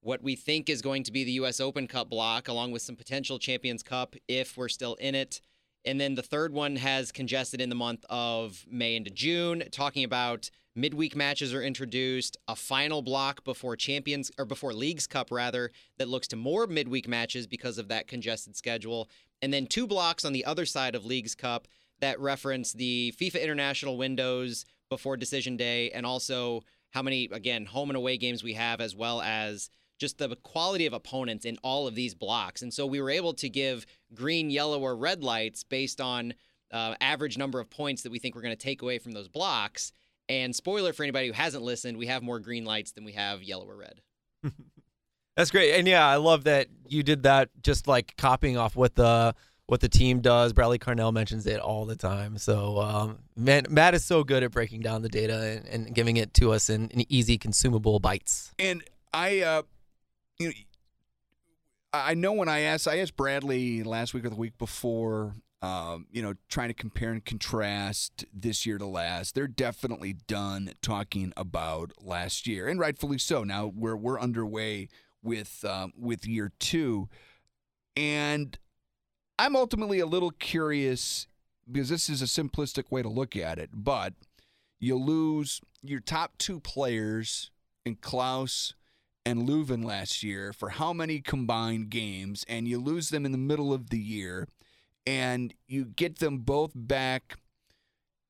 what we think is going to be the U S Open Cup block, along with some potential Champions Cup if we're still in it. And then the third one has congested in the month of May into June, talking about midweek matches are introduced, a final block before Champions or before Leagues Cup rather that looks to more midweek matches because of that congested schedule, and then two blocks on the other side of Leagues Cup that reference the FIFA international windows before decision day and also how many again home and away games we have, as well as just the quality of opponents in all of these blocks. And so we were able to give green, yellow, or red lights based on uh, average number of points that we think we're going to take away from those blocks. And spoiler for anybody who hasn't listened, we have more green lights than we have yellow or red. That's great. And, yeah, I love that you did that, just like copying off what the what the team does. Bradley Carnell mentions it all the time. So, um, man, Matt is so good at breaking down the data and, and giving it to us in, in easy, consumable bites. And I uh... – You know, I know when I asked, I asked Bradley last week or the week before, um, you know, trying to compare and contrast this year to last. They're definitely done talking about last year, and rightfully so. Now we're we're underway with um, with year two, and I'm ultimately a little curious because this is a simplistic way to look at it. But you lose your top two players in Klauss and Löwen last year for how many combined games, and you lose them in the middle of the year, and you get them both back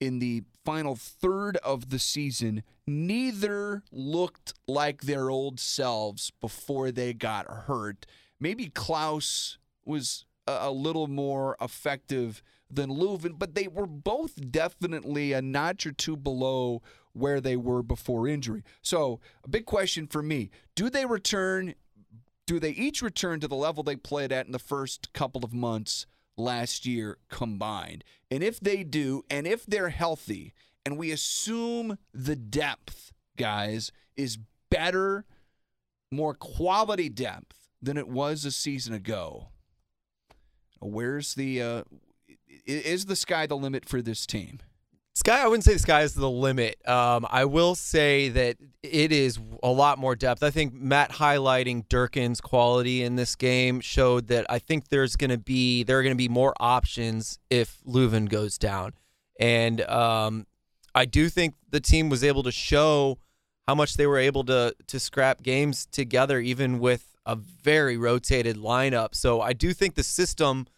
in the final third of the season. Neither looked like their old selves before they got hurt. Maybe Klauss was a little more effective than Löwen, but they were both definitely a notch or two below where they were before injury. So a big question for me, do they return, do they each return to the level they played at in the first couple of months last year combined? And if they do, and if they're healthy, and we assume the depth, guys, is better, more quality depth than it was a season ago, where's the uh, – is the sky the limit for this team? Sky, I wouldn't say the sky is the limit. Um, I will say that it is a lot more depth. I think Matt highlighting Durkin's quality in this game showed that I think there's going to be there are going to be more options if Löwen goes down, and um, I do think the team was able to show how much they were able to to scrap games together, even with a very rotated lineup. So I do think the system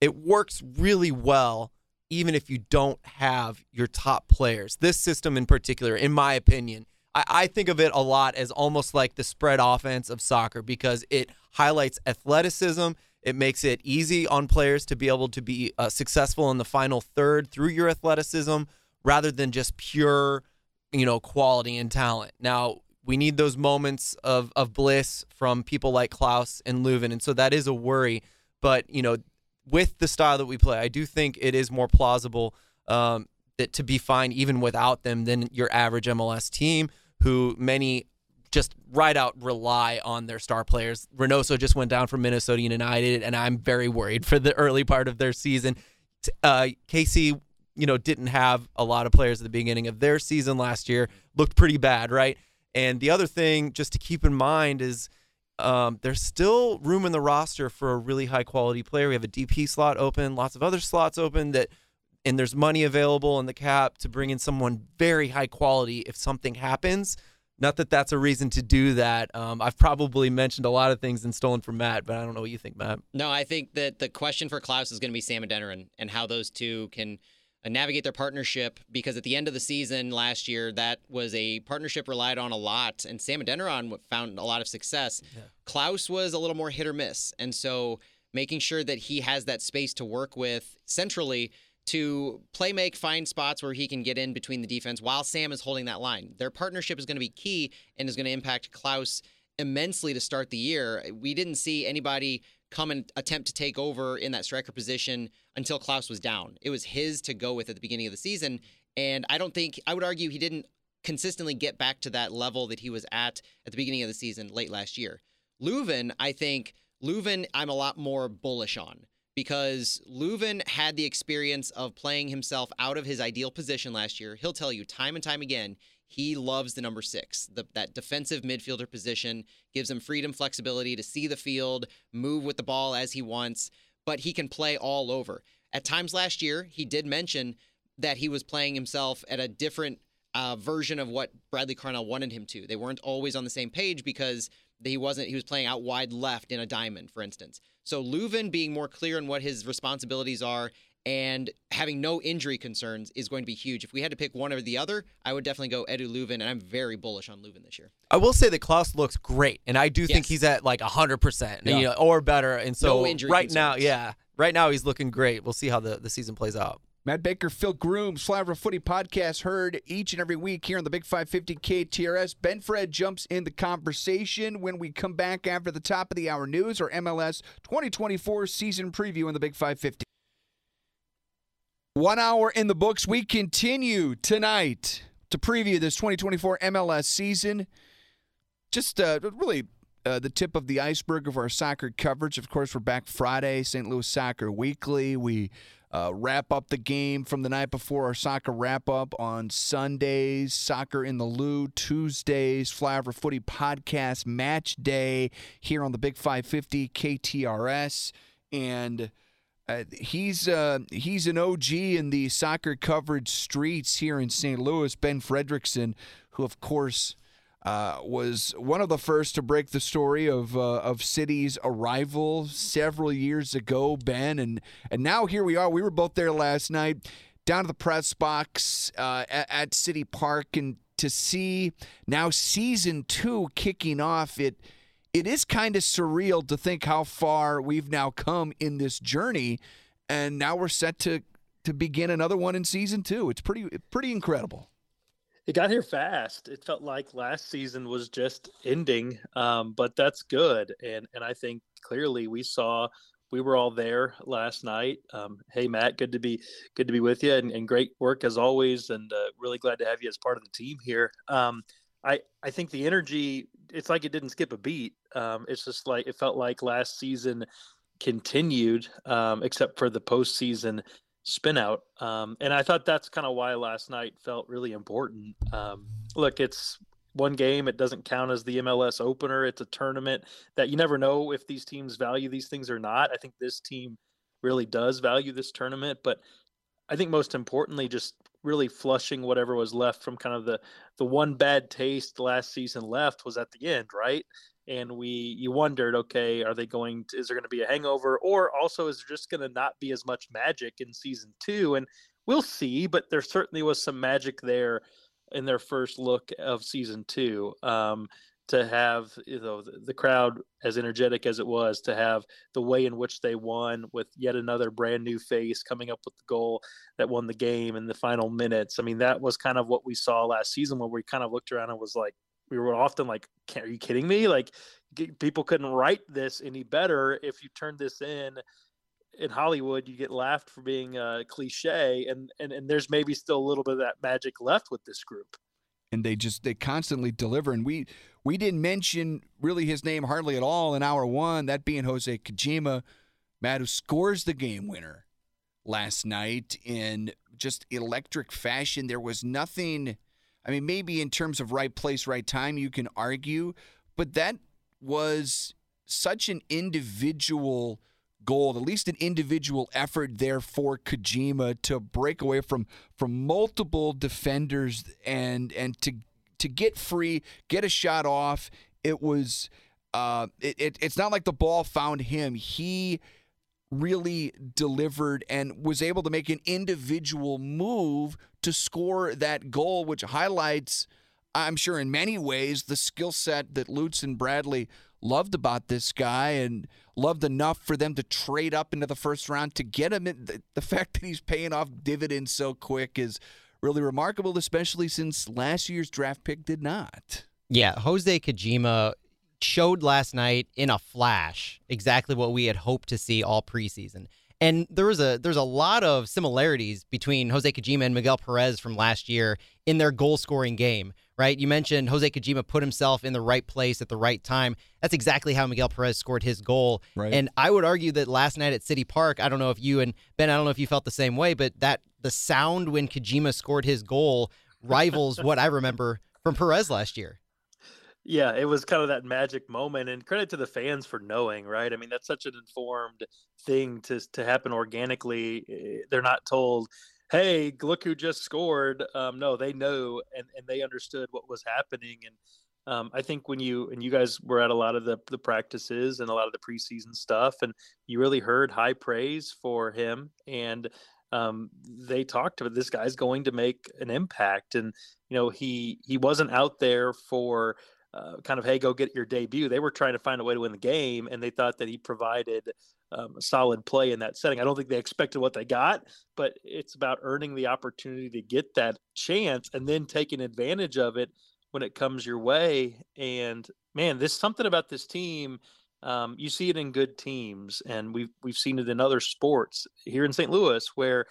it works really well. Even if you don't have your top players. This system in particular, in my opinion, I, I think of it a lot as almost like the spread offense of soccer because it highlights athleticism. It makes it easy on players to be able to be uh, successful in the final third through your athleticism rather than just pure, you know, quality and talent. Now, we need those moments of, of bliss from people like Klauss and Löwen, and so that is a worry. But, you know, with the style that we play, I do think it is more plausible um, that to be fine even without them than your average M L S team, who many just right out rely on their star players. Reynoso just went down for Minnesota United, and I'm very worried for the early part of their season. Uh, K C, you know, didn't have a lot of players at the beginning of their season last year. Looked pretty bad, right? And the other thing just to keep in mind is Um, there's still room in the roster for a really high-quality player. We have a D P slot open, lots of other slots open, that, and there's money available in the cap to bring in someone very high-quality if something happens. Not that that's a reason to do that. Um, I've probably mentioned a lot of things and stolen from Matt, but I don't know what you think, Matt. No, I think that the question for Klauss is going to be Sam Adeniran and how those two can uh, navigate their partnership, because at the end of the season last year, that was a partnership relied on a lot, and Sam Adeniran found a lot of success. Yeah. Klauss was a little more hit or miss. And so making sure that he has that space to work with centrally to play make, find spots where he can get in between the defense while Sam is holding that line. Their partnership is going to be key and is going to impact Klauss immensely to start the year. We didn't see anybody come and attempt to take over in that striker position until Klauss was down. It was his to go with at the beginning of the season. And I don't think, I would argue he didn't consistently get back to that level that he was at at the beginning of the season late last year. Löwen, I think, Löwen I'm a lot more bullish on because Löwen had the experience of playing himself out of his ideal position last year. He'll tell you time and time again, he loves the number six. The, that defensive midfielder position gives him freedom, flexibility to see the field, move with the ball as he wants, but he can play all over. At times last year, he did mention that he was playing himself at a different uh, version of what Bradley Carnell wanted him to. They weren't always on the same page because he wasn't. He was playing out wide left in a diamond, for instance. So Löwen being more clear in what his responsibilities are and having no injury concerns is going to be huge. If we had to pick one or the other, I would definitely go Edu Löwen, and I'm very bullish on Löwen this year. I will say that Klauss looks great, and I do yes. think he's at like one hundred percent yeah. you know, or better. And so no injury right concerns. now, yeah, right now he's looking great. We'll see how the, the season plays out. Matt Baker, Phil Groom, Flyover Footy Podcast, heard each and every week here on the Big five fifty K T R S. Ben Fred jumps in the conversation when we come back after the top of the hour news or M L S twenty twenty-four season preview in the Big five fifty. One hour in the books. We continue tonight to preview this twenty twenty-four M L S season. Just uh, really uh, the tip of the iceberg of our soccer coverage. Of course, we're back Friday, Saint Louis Soccer Weekly. We uh, wrap up the game from the night before, our soccer wrap-up on Sundays, Soccer in the Lou, Tuesdays, Flyover Footy Podcast, Match Day here on the Big five fifty K T R S. And Uh, he's uh, he's an O G in the soccer covered streets here in Saint Louis, Ben Fredrickson, who of course uh, was one of the first to break the story of uh, of City's arrival several years ago, Ben, and and now here we are. We were both there last night, down at the press box uh, at, at City Park, and to see now season two kicking off it. It is kind of surreal to think how far we've now come in this journey, and now we're set to to begin another one in season two. It's pretty pretty incredible. It got here fast. It felt like last season was just ending, um, but that's good. And and I think clearly we saw we were all there last night. Um, hey Matt, good to be good to be with you, and, and great work as always, and uh, really glad to have you as part of the team here. Um, I I think the energy. It's like it didn't skip a beat. Um, it's just like it felt like last season continued, um, except for the postseason spin out. Um, and I thought that's kind of why last night felt really important. Um, look, it's one game. It doesn't count as the M L S opener. It's a tournament that you never know if these teams value these things or not. I think this team really does value this tournament, but I think most importantly, just really flushing whatever was left from kind of the, the one bad taste last season left was at the end, right? And we, you wondered, okay, are they going to, is there going to be a hangover, or also is there just going to not be as much magic in season two? And we'll see, but there certainly was some magic there in their first look of season two. Um, to have, you know, the crowd as energetic as it was, to have the way in which they won with yet another brand new face coming up with the goal that won the game in the final minutes. I mean, that was kind of what we saw last season when we kind of looked around and was like, we were often like, are you kidding me? Like, people couldn't write this any better. If you turn this in in Hollywood, you get laughed for being a cliche. And, and, and there's maybe still a little bit of that magic left with this group. And they just, they constantly deliver. And we, we didn't mention really his name hardly at all in hour one, that being Jose Kojima, Matt, who scores the game winner last night in just electric fashion. There was nothing, I mean, maybe in terms of right place, right time, you can argue, but that was such an individual goal, at least an individual effort there for Kojima to break away from from multiple defenders and and to to get free, get a shot off. It was uh, it, it it's not like the ball found him. He really delivered and was able to make an individual move to score that goal, which highlights, I'm sure in many ways, the skill set that Lutz and Bradley loved about this guy and loved enough for them to trade up into the first round to get him. The, the fact that he's paying off dividends so quick is really remarkable, especially since last year's draft pick did not. Yeah, Jose Kojima showed last night in a flash exactly what we had hoped to see all preseason. And there was a there's a lot of similarities between Jose Kojima and Miguel Perez from last year in their goal-scoring game, right? You mentioned Jose Kojima put himself in the right place at the right time. That's exactly how Miguel Perez scored his goal. Right. And I would argue that last night at City Park, I don't know if you and Ben, I don't know if you felt the same way, but that the sound when Kojima scored his goal rivals what I remember from Perez last year. Yeah, it was kind of that magic moment, and credit to the fans for knowing, right? I mean, that's such an informed thing to to happen organically. They're not told, hey, look who just scored. Um, no, they know, and, and they understood what was happening. And um, I think when you, and you guys were at a lot of the, the practices and a lot of the preseason stuff, and you really heard high praise for him. And Um, they talked about this guy's going to make an impact. And, you know, he, he wasn't out there for uh, kind of, hey, go get your debut. They were trying to find a way to win the game. And they thought that he provided um, a solid play in that setting. I don't think they expected what they got, but it's about earning the opportunity to get that chance and then taking advantage of it when it comes your way. And man, there's something about this team. Um, you see it in good teams, and we've we've seen it in other sports here in Saint Louis, where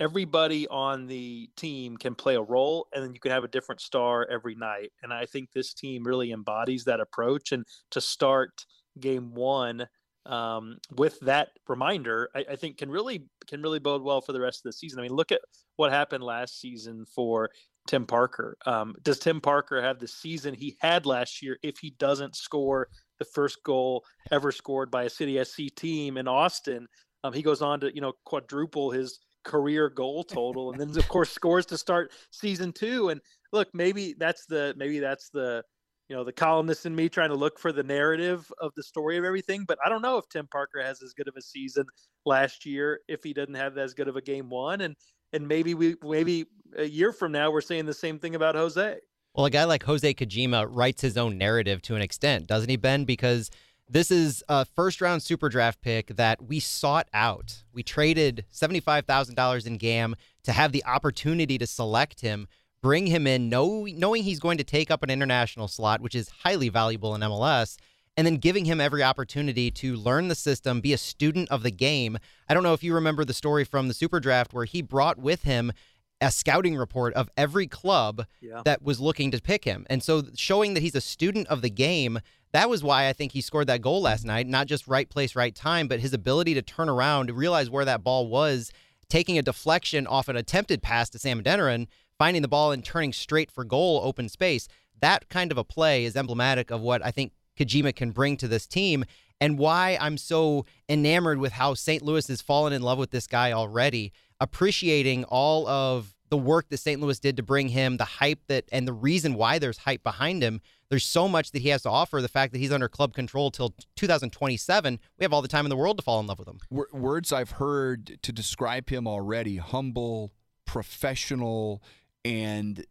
everybody on the team can play a role, and then you can have a different star every night. And I think this team really embodies that approach. And to start game one um, with that reminder, I, I think can really can really bode well for the rest of the season. I mean, look at what happened last season for Tim Parker. Um, does Tim Parker have the season he had last year if he doesn't score the first goal ever scored by a City S C team in Austin? Um, he goes on to, you know, quadruple his career goal total, and then of course scores to start season two. And look, maybe that's the, maybe that's the, you know, the columnist in me trying to look for the narrative of the story of everything. But I don't know if Tim Parker has as good of a season last year if he doesn't have as good of a game one. And, and maybe we, maybe a year from now, we're saying the same thing about Jose. Well, a guy like Jose Kojima writes his own narrative to an extent, doesn't he, Ben? Because this is a first-round super draft pick that we sought out. We traded seventy-five thousand dollars in G A M to have the opportunity to select him, bring him in, know, knowing he's going to take up an international slot, which is highly valuable in M L S, and then giving him every opportunity to learn the system, be a student of the game. I don't know if you remember the story from the super draft where he brought with him a scouting report of every club yeah. that was looking to pick him. And so showing that he's a student of the game, that was why I think he scored that goal last night, not just right place, right time, but his ability to turn around, to realize where that ball was, taking a deflection off an attempted pass to Sam Adeniran, finding the ball and turning straight for goal, open space. That kind of a play is emblematic of what I think Kojima can bring to this team and why I'm so enamored with how Saint Louis has fallen in love with this guy already, appreciating all of the work that Saint Louis did to bring him, the hype that, and the reason why there's hype behind him. There's so much that he has to offer. The fact that he's under club control till two thousand twenty-seven, we have all the time in the world to fall in love with him. Words I've heard to describe him already: humble, professional, and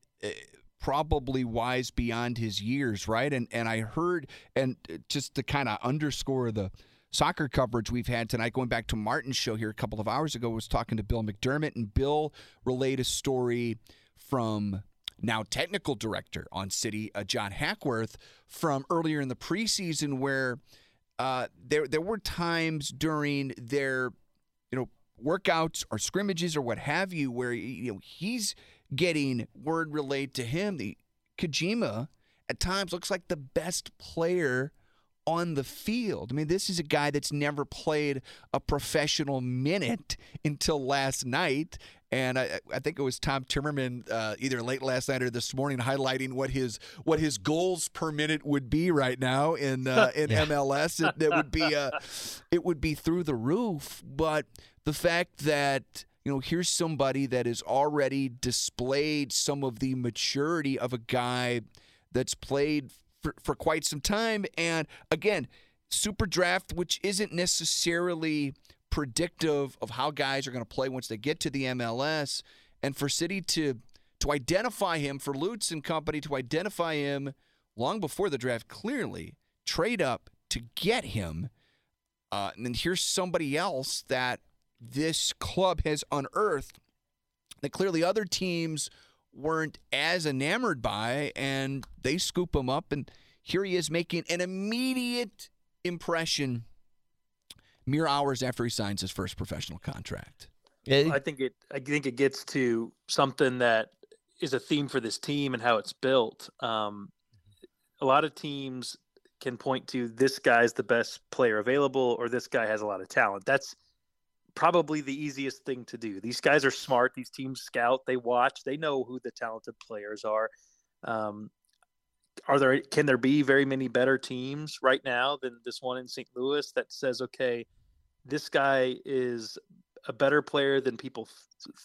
probably wise beyond his years, right? And and I heard, and just to kind of underscore the soccer coverage we've had tonight, going back to Martin's show here a couple of hours ago, was talking to Bill McDermott, and Bill relayed a story from now technical director on City, uh, John Hackworth, from earlier in the preseason, where uh, there there were times during their you know workouts or scrimmages or what have you where you know he's getting word relayed to him the Kojima at times looks like the best player on the field. I mean, this is a guy that's never played a professional minute until last night. And I, I think it was Tom Timmerman, uh, either late last night or this morning, highlighting what his what his goals per minute would be right now in uh, in yeah. M L S. It, it would be uh, it would be through the roof. But the fact that you know here's somebody that has already displayed some of the maturity of a guy that's played for, for quite some time, and again, Super Draft, which isn't necessarily predictive of how guys are going to play once they get to the M L S, and for City to to identify him, for Lutz and company to identify him long before the draft, clearly trade up to get him, uh, and then here's somebody else that this club has unearthed that clearly other teams weren't as enamored by, and they scoop him up, and here he is making an immediate impression mere hours after he signs his first professional contract. I think it. I think it gets to something that is a theme for this team and how it's built. Um, a lot of teams can point to this guy's the best player available, or this guy has a lot of talent. That's probably the easiest thing to do. These guys are smart. These teams scout. They watch. They know who the talented players are. Um, Are there can there be very many better teams right now than this one in Saint Louis that says, okay, this guy is a better player than people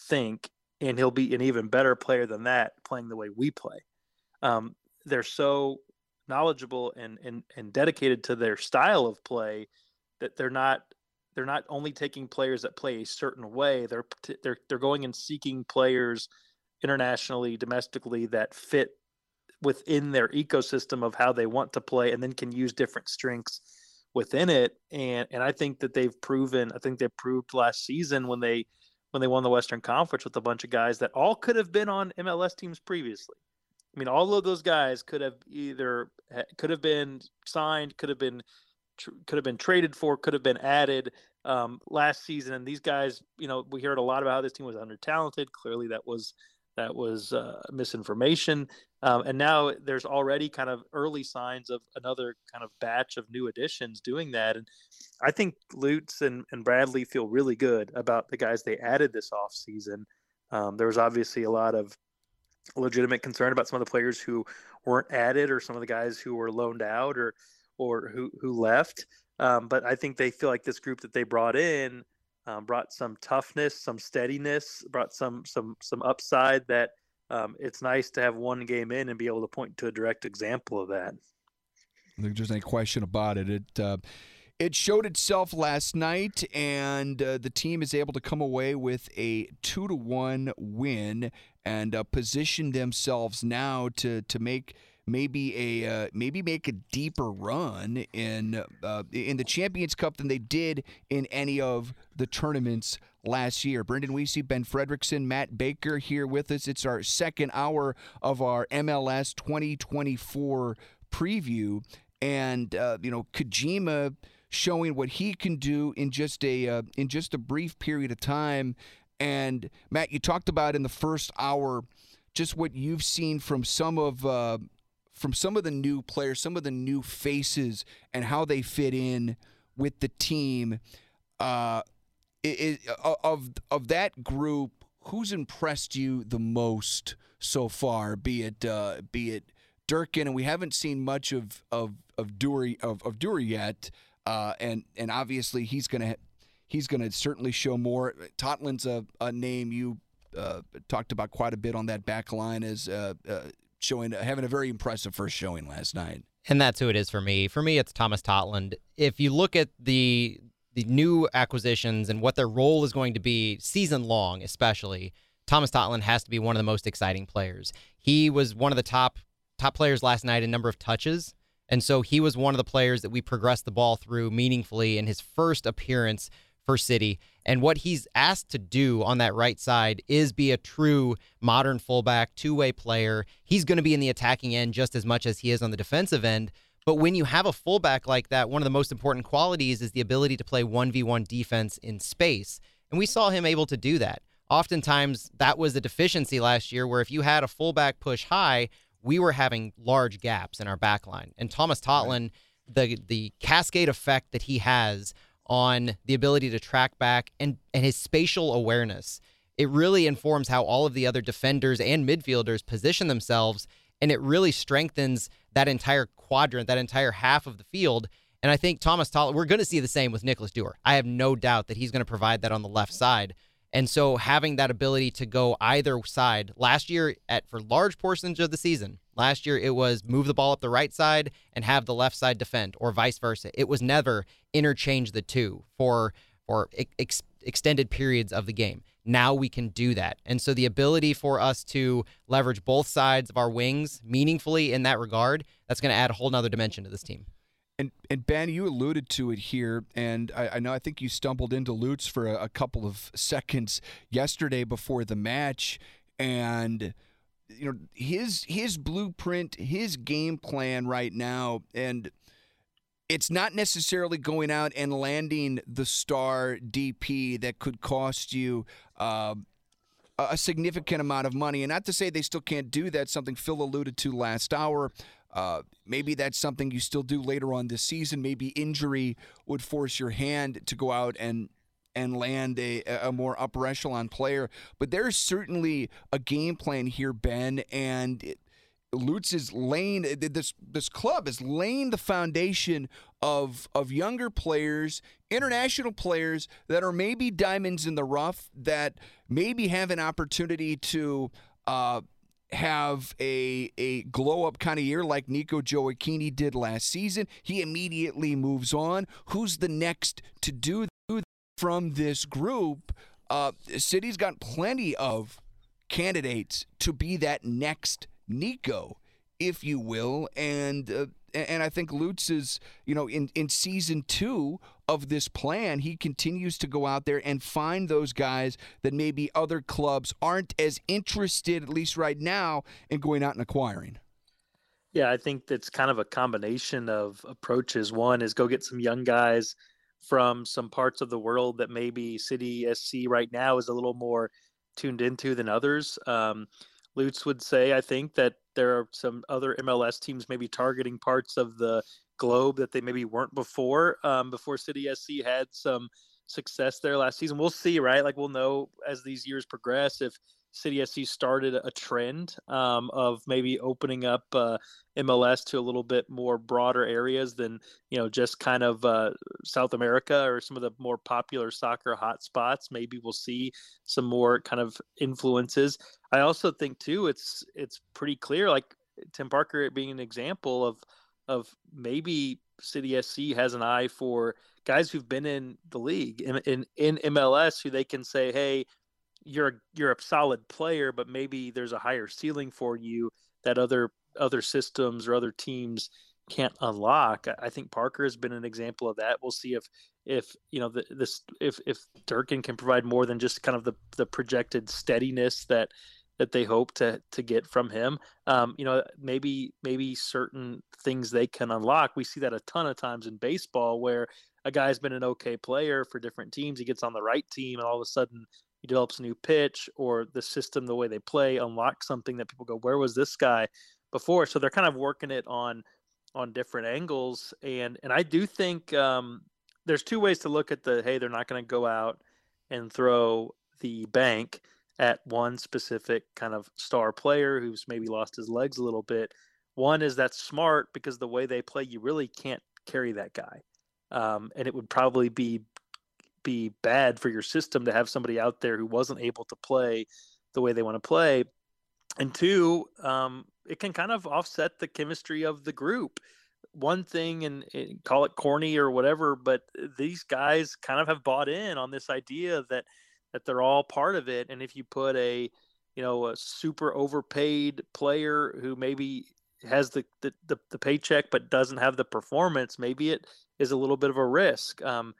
think, and he'll be an even better player than that playing the way we play? Um, they're so knowledgeable and and and dedicated to their style of play that they're not they're not only taking players that play a certain way. They're they're they're going and seeking players internationally, domestically, that fit within their ecosystem of how they want to play, and then can use different strengths within it. And and I think that they've proven, I think they proved last season when they, when they won the Western Conference with a bunch of guys that all could have been on M L S teams previously. I mean, all of those guys could have either, could have been signed, could have been, could have been traded for, could have been added um, last season. And these guys, you know, we heard a lot about how this team was under-talented. Clearly that was, that was uh, misinformation. Um, and now there's already kind of early signs of another kind of batch of new additions doing that. And I think Lutz and, and Bradley feel really good about the guys they added this offseason. Um, there was obviously a lot of legitimate concern about some of the players who weren't added, or some of the guys who were loaned out, or or who, who left. Um, but I think they feel like this group that they brought in Um, brought some toughness, some steadiness, brought some some some upside that um, it's nice to have one game in and be able to point to a direct example of that. There's no question about it. It uh, it showed itself last night, and uh, the team is able to come away with a two to one win and uh, position themselves now to to make maybe a uh, maybe make a deeper run in uh, in the Champions Cup than they did in any of the tournaments last year. Brendan Wiese, Ben Fredrickson, Matt Baker here with us. It's our second hour of our M L S twenty twenty-four preview, and uh, you know Kojima showing what he can do in just a uh, in just a brief period of time. And Matt, you talked about in the first hour just what you've seen from some of uh, from some of the new players, some of the new faces, and how they fit in with the team. Uh, is, of of that group, who's impressed you the most so far? Be it uh, be it Durkin, and we haven't seen much of of of Dewar of, of Dewar yet, uh, and and obviously he's gonna he's gonna certainly show more. Totland's a, a name you uh, talked about quite a bit on that back line as uh, uh, showing having a very impressive first showing last night. And that's who it is for me. For me, it's Thomas Totland. If you look at the the new acquisitions and what their role is going to be season long, especially, Thomas Totland has to be one of the most exciting players. He was one of the top top players last night in number of touches. And so he was one of the players that we progressed the ball through meaningfully in his first appearance for City. And what he's asked to do on that right side is be a true modern fullback, two-way player. He's going to be in the attacking end just as much as he is on the defensive end. But when you have a fullback like that, one of the most important qualities is the ability to play one v one defense in space. And we saw him able to do that. Oftentimes, that was a deficiency last year, where if you had a fullback push high, we were having large gaps in our back line. And Thomas Totland, the the cascade effect that he has on the ability to track back and, and his spatial awareness, it really informs how all of the other defenders and midfielders position themselves, and it really strengthens that entire quadrant, that entire half of the field. And I think Thomas Totland, we're going to see the same with Níkolas Dúwar. I have no doubt that he's going to provide that on the left side. And so having that ability to go either side, last year at for large portions of the season, last year it was move the ball up the right side and have the left side defend, or vice versa. It was never interchange the two for for ex- extended periods of the game. Now we can do that. And so the ability for us to leverage both sides of our wings meaningfully in that regard, that's going to add a whole nother dimension to this team. And, and Ben, you alluded to it here, and I, I know I think you stumbled into Lutz for a, a couple of seconds yesterday before the match, and you know his his blueprint, his game plan right now, and it's not necessarily going out and landing the star D P that could cost you uh, a significant amount of money. And not to say they still can't do that, something Phil alluded to last hour. Uh, maybe that's something you still do later on this season. Maybe injury would force your hand to go out and and land a, a more upper echelon player. But there's certainly a game plan here, Ben, and it, Lutz is laying this this club is laying the foundation of of younger players, international players that are maybe diamonds in the rough, that maybe have an opportunity to Uh, have a a glow-up kind of year like Nico Gioacchini did last season. He immediately moves on. Who's the next to do that from this group? Uh, City's got plenty of candidates to be that next Nico, if you will. And uh, and I think Lutz is, you know, in, in season two of this plan, he continues to go out there and find those guys that maybe other clubs aren't as interested, at least right now, in going out and acquiring. Yeah, I think that's kind of a combination of approaches. One is go get some young guys from some parts of the world that maybe City S C right now is a little more tuned into than others. Um, Lutz would say, I think, that there are some other M L S teams maybe targeting parts of the globe that they maybe weren't before, um, before City S C had some success there last season. We'll see, right? Like, we'll know as these years progress if City S C started a trend um, of maybe opening up uh, M L S to a little bit more broader areas than, you know, just kind of uh, South America or some of the more popular soccer hotspots. Maybe we'll see some more kind of influences. I also think too, it's it's pretty clear, like Tim Parker being an example of of maybe City S C has an eye for guys who've been in the league in in, in M L S, who they can say, hey, you're you're a solid player, but maybe there's a higher ceiling for you that other other systems or other teams can't unlock. I think Parker has been an example of that. We'll see if if you know the, this if if Durkin can provide more than just kind of the the projected steadiness that that they hope to to get from him. Um, you know, maybe maybe certain things they can unlock. We see that a ton of times in baseball, where a guy's been an okay player for different teams. He gets on the right team, and all of a sudden he develops a new pitch, or the system, the way they play, unlocks something that people go, where was this guy before? So they're kind of working it on on different angles. And and I do think um, there's two ways to look at the, hey, they're not going to go out and throw the bank at one specific kind of star player who's maybe lost his legs a little bit. One is that's smart because the way they play, you really can't carry that guy. Um, and it would probably be be bad for your system to have somebody out there who wasn't able to play the way they want to play. And two, um, it can kind of offset the chemistry of the group. One thing, and, and call it corny or whatever, but these guys kind of have bought in on this idea that that they're all part of it. And if you put a, you know, a super overpaid player who maybe has the the, the, the paycheck but doesn't have the performance, maybe it is a little bit of a risk. Um,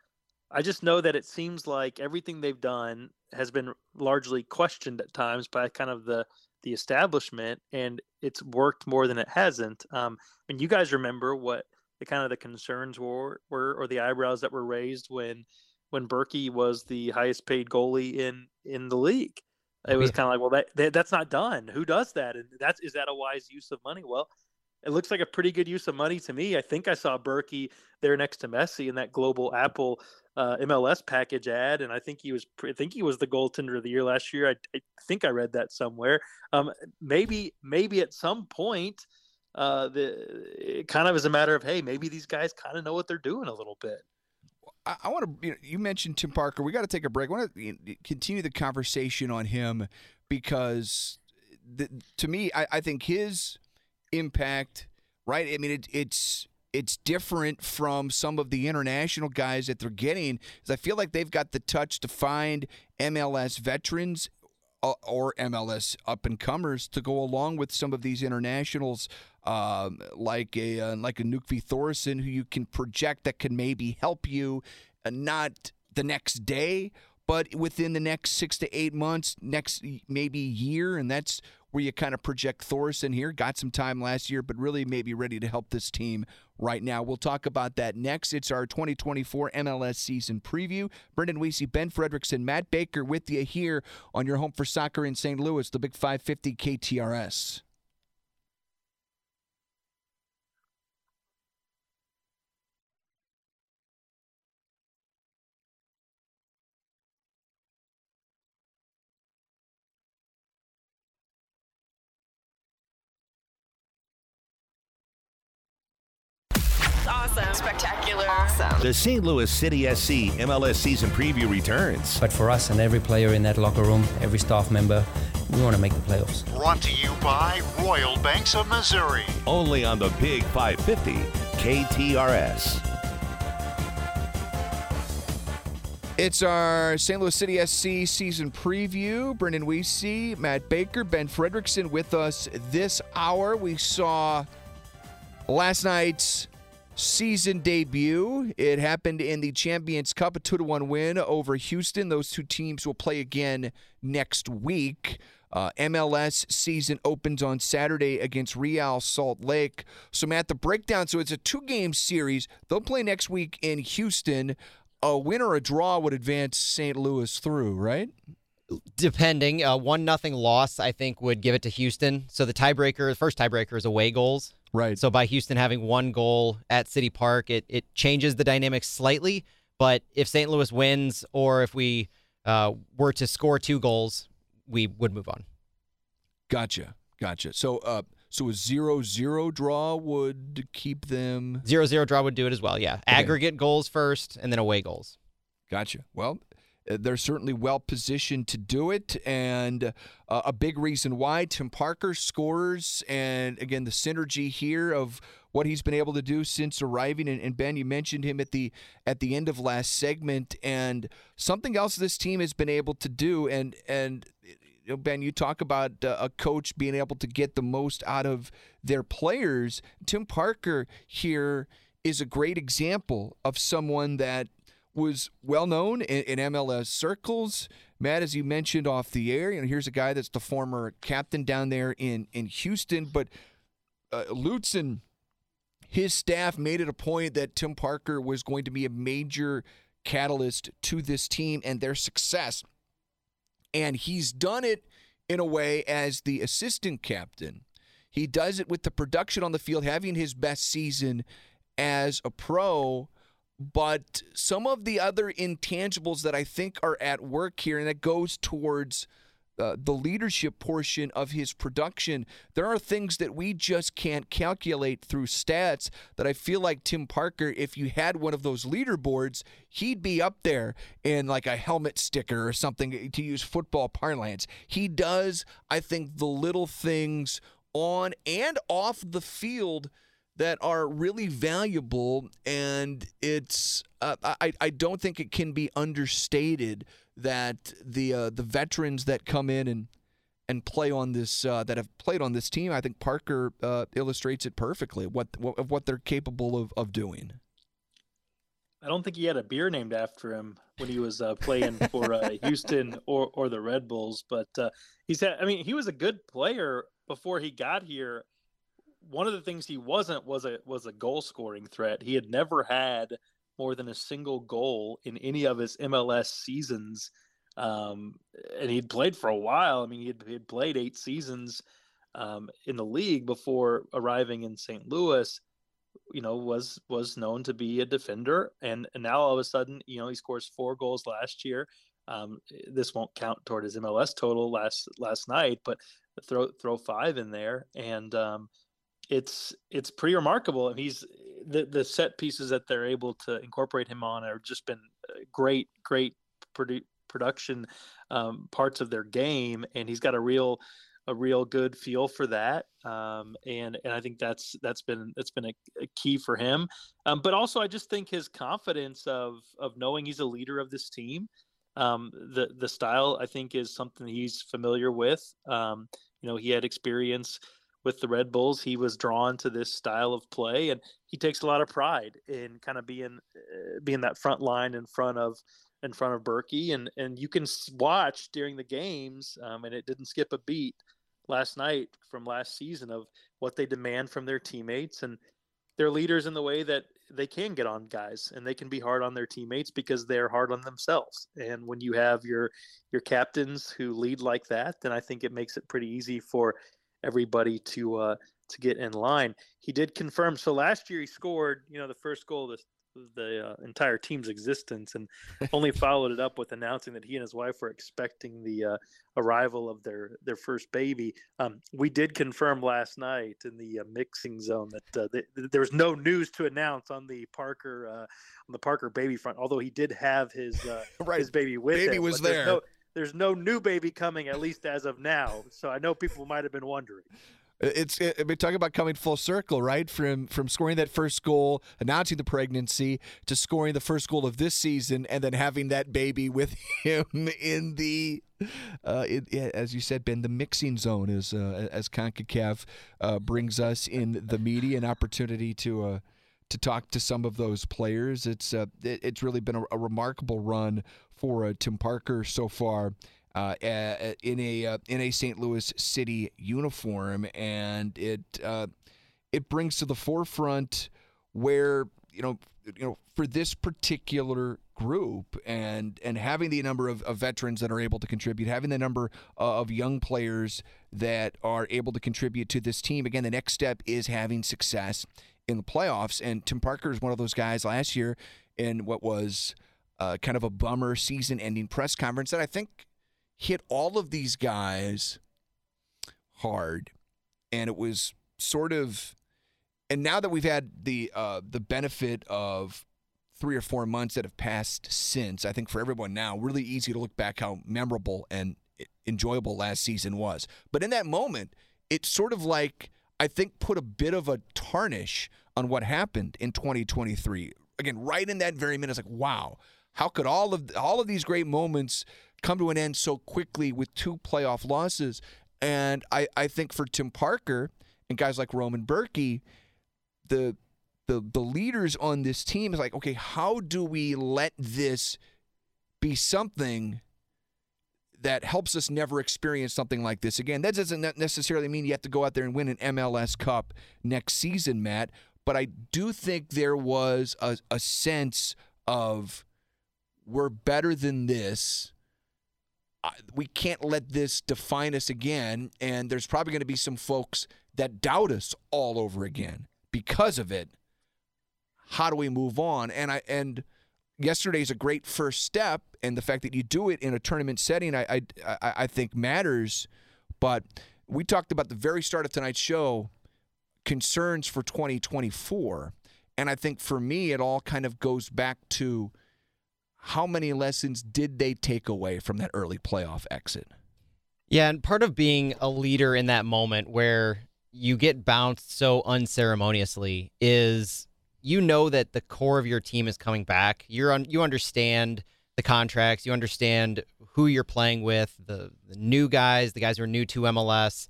I just know that it seems like everything they've done has been largely questioned at times by kind of the the establishment, and it's worked more than it hasn't. Um, and you guys remember what the kind of the concerns were, were or the eyebrows that were raised when, when Bürki was the highest paid goalie in, in the league. It was yeah. kind of like, well, that, that that's not done. Who does that? And that's, is that a wise use of money? Well, it looks like a pretty good use of money to me. I think I saw Bürki there next to Messi in that global Apple uh, M L S package ad, and I think he was I think he was the goaltender of the year last year. I, I think I read that somewhere. Um, maybe maybe at some point, uh, the it kind of is a matter of, hey, maybe these guys kind of know what they're doing a little bit. I, I want to. You know, you mentioned Tim Parker. We got to take a break. I want to continue the conversation on him because, the, to me, I, I think his impact, right? I mean, it, it's it's different from some of the international guys that they're getting, because I feel like they've got the touch to find M L S veterans or M L S up-and-comers to go along with some of these internationals, um, like a uh, like a Nökkvi Þórisson, who you can project that can maybe help you, uh, not the next day, but within the next six to eight months, next maybe year, and that's where you kind of project Thorson here. Got some time last year, but really maybe ready to help this team right now. We'll talk about that next. It's our twenty twenty-four M L S season preview. Brendan Wiese, Ben Fredrickson, Matt Baker with you here on your home for soccer in Saint Louis, the Big five fifty K T R S. Awesome. Spectacular. Awesome. The Saint Louis City S C M L S season preview returns. But for us and every player in that locker room, every staff member, we want to make the playoffs. Brought to you by Royal Banks of Missouri. Only on the Big five fifty K T R S. It's our Saint Louis City S C season preview. Brendan Wiese, Matt Baker, Ben Fredrickson with us this hour. We saw last night's season debut. It happened in the Champions Cup, a two to one win over Houston. Those two teams will play again next week. Uh, M L S season opens on Saturday against Real Salt Lake. So, Matt, the breakdown, so it's a two-game series. They'll play next week in Houston. A win or a draw would advance Saint Louis through, right? Depending. Uh, one nothing loss, I think, would give it to Houston. So the tiebreaker, the first tiebreaker is away goals. Right. So by Houston having one goal at City Park, it, it changes the dynamic slightly. But if Saint Louis wins, or if we uh, were to score two goals, we would move on. Gotcha. Gotcha. So uh, so a zero zero draw would keep them... zero zero draw would do it as well, yeah. Okay. Aggregate goals first, and then away goals. Gotcha. Well, they're certainly well-positioned to do it, and uh, a big reason why Tim Parker scores, and, again, the synergy here of what he's been able to do since arriving. And, and, Ben, you mentioned him at the at the end of last segment, and something else this team has been able to do, and, and you know, Ben, you talk about uh, a coach being able to get the most out of their players. Tim Parker here is a great example of someone that was well-known in, in M L S circles. Matt, as you mentioned off the air, you know, here's a guy that's the former captain down there in, in Houston, but uh, Lutz and his staff made it a point that Tim Parker was going to be a major catalyst to this team and their success. And he's done it in a way as the assistant captain. He does it with the production on the field, having his best season as a pro. But some of the other intangibles that I think are at work here, and that goes towards uh, the leadership portion of his production, there are things that we just can't calculate through stats that I feel like Tim Parker, if you had one of those leaderboards, he'd be up there in like a helmet sticker or something, to use football parlance. He does, I think, the little things on and off the field that are really valuable, and it's uh, I I don't think it can be understated that the uh, the veterans that come in and and play on this uh, that have played on this team, I think Parker uh, illustrates it perfectly what of what they're capable of, of doing. I don't think he had a beer named after him when he was uh, playing for uh, Houston or or the Red Bulls, but uh, he's had, I mean, he was a good player before he got here. One of the things he wasn't was a was a goal scoring threat. He had never had more than a single goal in any of his M L S seasons, um, and he'd played for a while. I mean, he had, he had played eight seasons um, in the league before arriving in Saint Louis. You know, was was known to be a defender, and, and now all of a sudden, you know, he scores four goals last year. Um, this won't count toward his M L S total last last night, but throw throw five in there and. Um, It's it's pretty remarkable, and he's the the set pieces that they're able to incorporate him on have just been great, great produ- production um, parts of their game, and he's got a real a real good feel for that, um, and and I think that's that's been that's been a, a key for him, um, but also I just think his confidence of of knowing he's a leader of this team, um, the the style I think is something he's familiar with, um, you know he had experience. With the Red Bulls, he was drawn to this style of play, and he takes a lot of pride in kind of being uh, being that front line in front of in front of Bürki. And and you can watch during the games, um, and it didn't skip a beat last night from last season of what they demand from their teammates, and they're leaders in the way that they can get on guys, and they can be hard on their teammates because they're hard on themselves. And when you have your your captains who lead like that, then I think it makes it pretty easy for everybody to uh, to get in line. He did confirm. So last year he scored, you know, the first goal of the, the uh, entire team's existence, and only followed it up with announcing that he and his wife were expecting the uh, arrival of their their first baby. Um, we did confirm last night in the uh, mixing zone that uh, th- there was no news to announce on the Parker uh, on the Parker baby front. Although he did have his uh, right. his baby with baby him. Baby was there. There's no new baby coming, at least as of now. So I know people might have been wondering. It's it, we're talking about coming full circle, right? From from scoring that first goal, announcing the pregnancy, to scoring the first goal of this season, and then having that baby with him in the, uh, it, as you said, Ben, the mixing zone is uh, as CONCACAF uh, brings us in the media an opportunity to uh, to talk to some of those players. It's uh, it, it's really been a, a remarkable run for uh, Tim Parker so far uh, in a uh, in a Saint Louis City uniform, and it uh, it brings to the forefront where you know you know for this particular group, and and having the number of, of veterans that are able to contribute, having the number of young players that are able to contribute to this team. Again, the next step is having success in the playoffs, and Tim Parker is one of those guys last year in what was. Uh, kind of a bummer season-ending press conference that I think hit all of these guys hard, and it was sort of. And now that we've had the uh, the benefit of three or four months that have passed since, I think for everyone now, really easy to look back how memorable and enjoyable last season was. But in that moment, it sort of like I think put a bit of a tarnish on what happened in twenty twenty-three. Again, right in that very minute, it's like wow. How could all of all of these great moments come to an end so quickly with two playoff losses? And I, I think for Tim Parker and guys like Roman Bürki, the the the leaders on this team is like, okay, how do we let this be something that helps us never experience something like this again? That doesn't necessarily mean you have to go out there and win an M L S Cup next season, Matt. But I do think there was a, a sense of, we're better than this. We can't let this define us again. And there's probably going to be some folks that doubt us all over again because of it. how do we move on? And I and yesterday's a great first step, and the fact that you do it in a tournament setting, I I, I think matters. But we talked about the very start of tonight's show, concerns for twenty twenty-four, and I think for me it all kind of goes back to how many lessons did they take away from that early playoff exit? Yeah, and part of being a leader in that moment where you get bounced so unceremoniously is you know that the core of your team is coming back. You're on, you understand the contracts. You understand who you're playing with, the, the new guys, the guys who are new to M L S.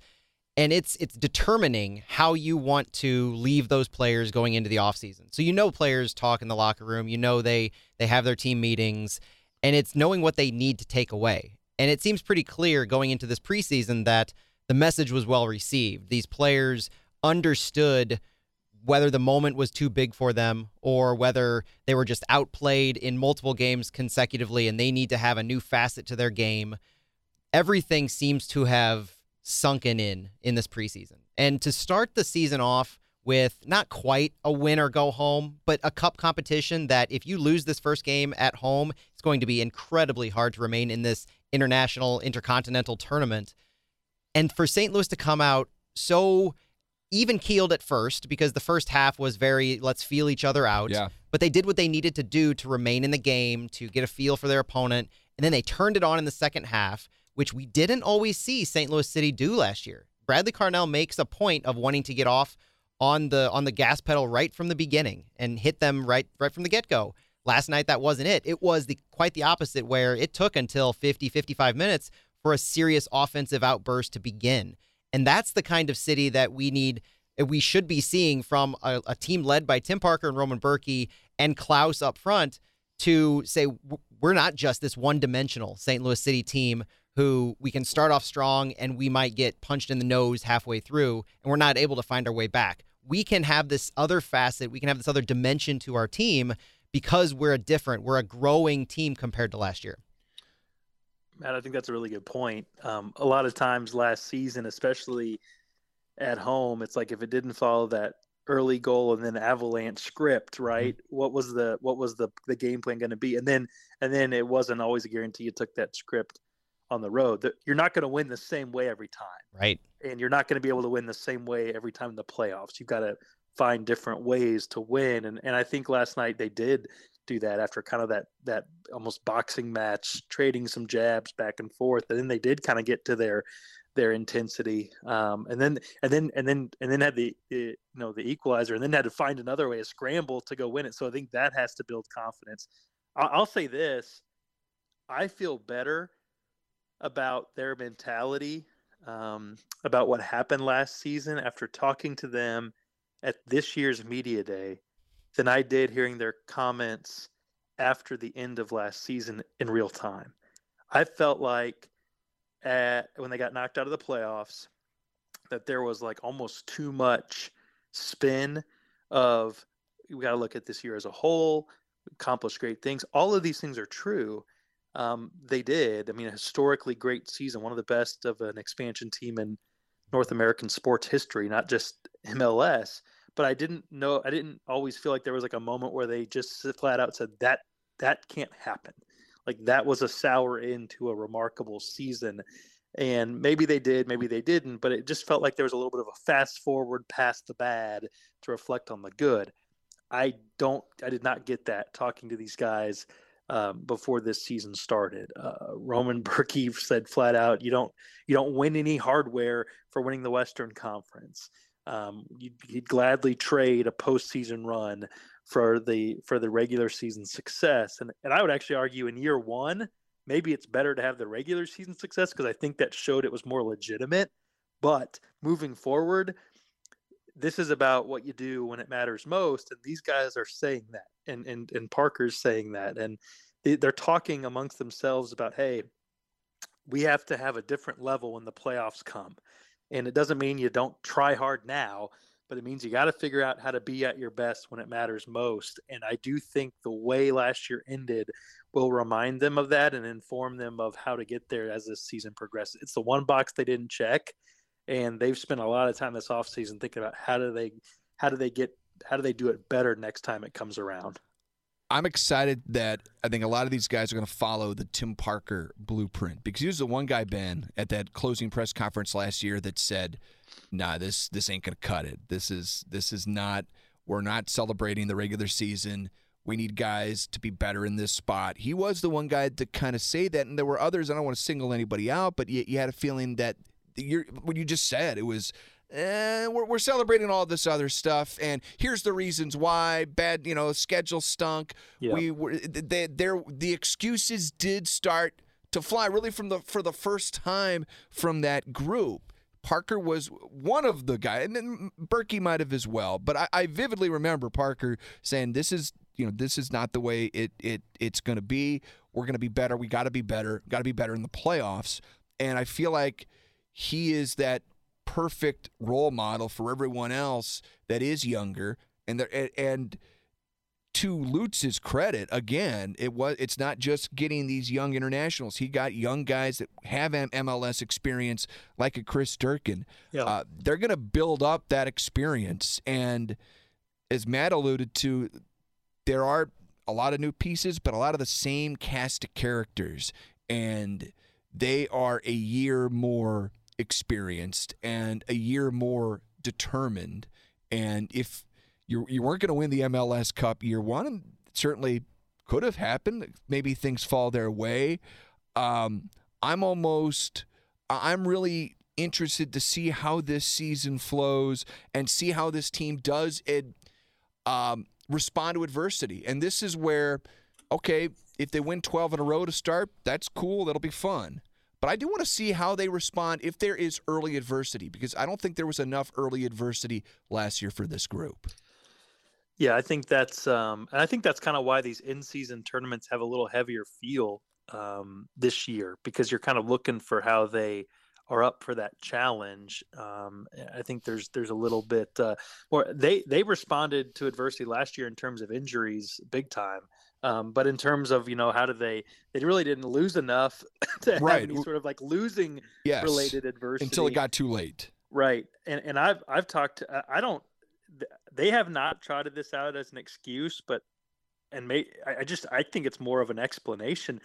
And it's it's determining how you want to leave those players going into the offseason. So you know players talk in the locker room. You know they they have their team meetings. And it's knowing what they need to take away. And it seems pretty clear going into this preseason that the message was well received. These players understood whether the moment was too big for them or whether they were just outplayed in multiple games consecutively and they need to have a new facet to their game. Everything seems to have sunken in in this preseason. And to start the season off with not quite a win or go home, but a cup competition that if you lose this first game at home, it's going to be incredibly hard to remain in this international, intercontinental tournament. And for Saint Louis to come out so even-keeled at first, because the first half was very, let's feel each other out. Yeah. But they did what they needed to do to remain in the game, to get a feel for their opponent. And then they turned it on in the second half, which we didn't always see Saint Louis City do last year. Bradley Carnell makes a point of wanting to get off on the on the gas pedal right from the beginning and hit them right right from the get-go. Last night, that wasn't it. It was the quite the opposite, where it took until fifty, fifty-five minutes for a serious offensive outburst to begin. And that's the kind of City that we need, we should be seeing from a, a team led by Tim Parker and Roman Bürki and Klauss up front to say, we're not just this one-dimensional Saint Louis City team who we can start off strong and we might get punched in the nose halfway through and we're not able to find our way back. We can have this other facet, we can have this other dimension to our team because we're a different, we're a growing team compared to last year. Matt, I think that's a really good point. Um, a lot of times last season, especially at home, it's like if it didn't follow that early goal and then avalanche script, right? Mm-hmm. What was the what was the, the game plan going to be? And then and then it wasn't always a guarantee. You took that script on the road. You're not going to win the same way every time, right? And you're not going to be able to win the same way every time in the playoffs. You've got to find different ways to win. And and I think last night they did do that after kind of that that almost boxing match, trading some jabs back and forth, and then they did kind of get to their their intensity, um, and then and then and then and then had the, the you know the equalizer, and then had to find another way, a scramble to go win it. So I think that has to build confidence. I'll, I'll say this: I feel better about their mentality, um, about what happened last season after talking to them at this year's media day than I did hearing their comments after the end of last season in real time. I felt like at, when they got knocked out of the playoffs that there was like almost too much spin of we got to look at this year as a whole, accomplish great things. All of these things are true. Um, they did. I mean, a historically great season, one of the best of an expansion team in North American sports history, not just M L S. But I didn't know, I didn't always feel like there was like a moment where they just flat out said that that can't happen. Like that was a sour end to a remarkable season. And maybe they did, maybe they didn't, but it just felt like there was a little bit of a fast forward past the bad to reflect on the good. I don't, I did not get that talking to these guys um, before this season started. Uh, Roman Bürki said flat out, you don't, you don't win any hardware for winning the Western Conference. Um, you'd, you'd gladly trade a postseason run for the for the regular season success, and and I would actually argue in year one, maybe it's better to have the regular season success because I think that showed it was more legitimate. But moving forward, this is about what you do when it matters most, and these guys are saying that, and and and Parker's saying that, and they, they're talking amongst themselves about, hey, we have to have a different level when the playoffs come. And it doesn't mean you don't try hard now, but it means you got to figure out how to be at your best when it matters most. And I do think the way last year ended will remind them of that and inform them of how to get there as this season progresses. It's the one box they didn't check, and they've spent a lot of time this offseason thinking about how do they how do they get how do they do it better next time it comes around? I'm excited that I think a lot of these guys are going to follow the Tim Parker blueprint, because he was the one guy, Ben, at that closing press conference last year that said, nah, this this ain't going to cut it. This is this is not – we're not celebrating the regular season. We need guys to be better in this spot. He was the one guy to kind of say that, and there were others. I don't want to single anybody out, but you, you had a feeling that you're, what you just said, it was – Eh, we're, we're celebrating all this other stuff, and here's the reasons why. Bad, you know, schedule stunk. Yeah. We were they, there. The excuses did start to fly, really, from the for the first time from that group. Parker was one of the guys, and then Bürki might have as well. But I, I vividly remember Parker saying, "This is, you know, this is not the way it it it's going to be. We're going to be better. We got to be better. Got to be better in the playoffs." And I feel like he is that perfect role model for everyone else that is younger, and there, and to Lutz's credit, again, it was it's not just getting these young internationals. He got young guys that have M L S experience, like a Chris Durkin. Yeah. Uh, they're going to build up that experience, and as Matt alluded to, there are a lot of new pieces, but a lot of the same cast of characters, and they are a year more experienced and a year more determined. And if you you weren't going to win the M L S Cup year one, and it certainly could have happened, maybe things fall their way. Um, I'm almost, I'm really interested to see how this season flows and see how this team does it, um, respond to adversity. And this is where, okay, if they win twelve in a row to start, that's cool. That'll be fun. But I do want to see how they respond if there is early adversity, because I don't think there was enough early adversity last year for this group. Yeah, I think that's um, and I think that's kind of why these in-season tournaments have a little heavier feel um, this year, because you're kind of looking for how they are up for that challenge. Um, I think there's there's a little bit uh, more. They they responded to adversity last year in terms of injuries, big time. Um, but in terms of, you know, how do they – they really didn't lose enough to right. have any sort of like losing-related yes. adversity. Until it got too late. Right. And and I've I've talked – I don't – they have not trotted this out as an excuse, but – and may, I just – I think it's more of an explanation.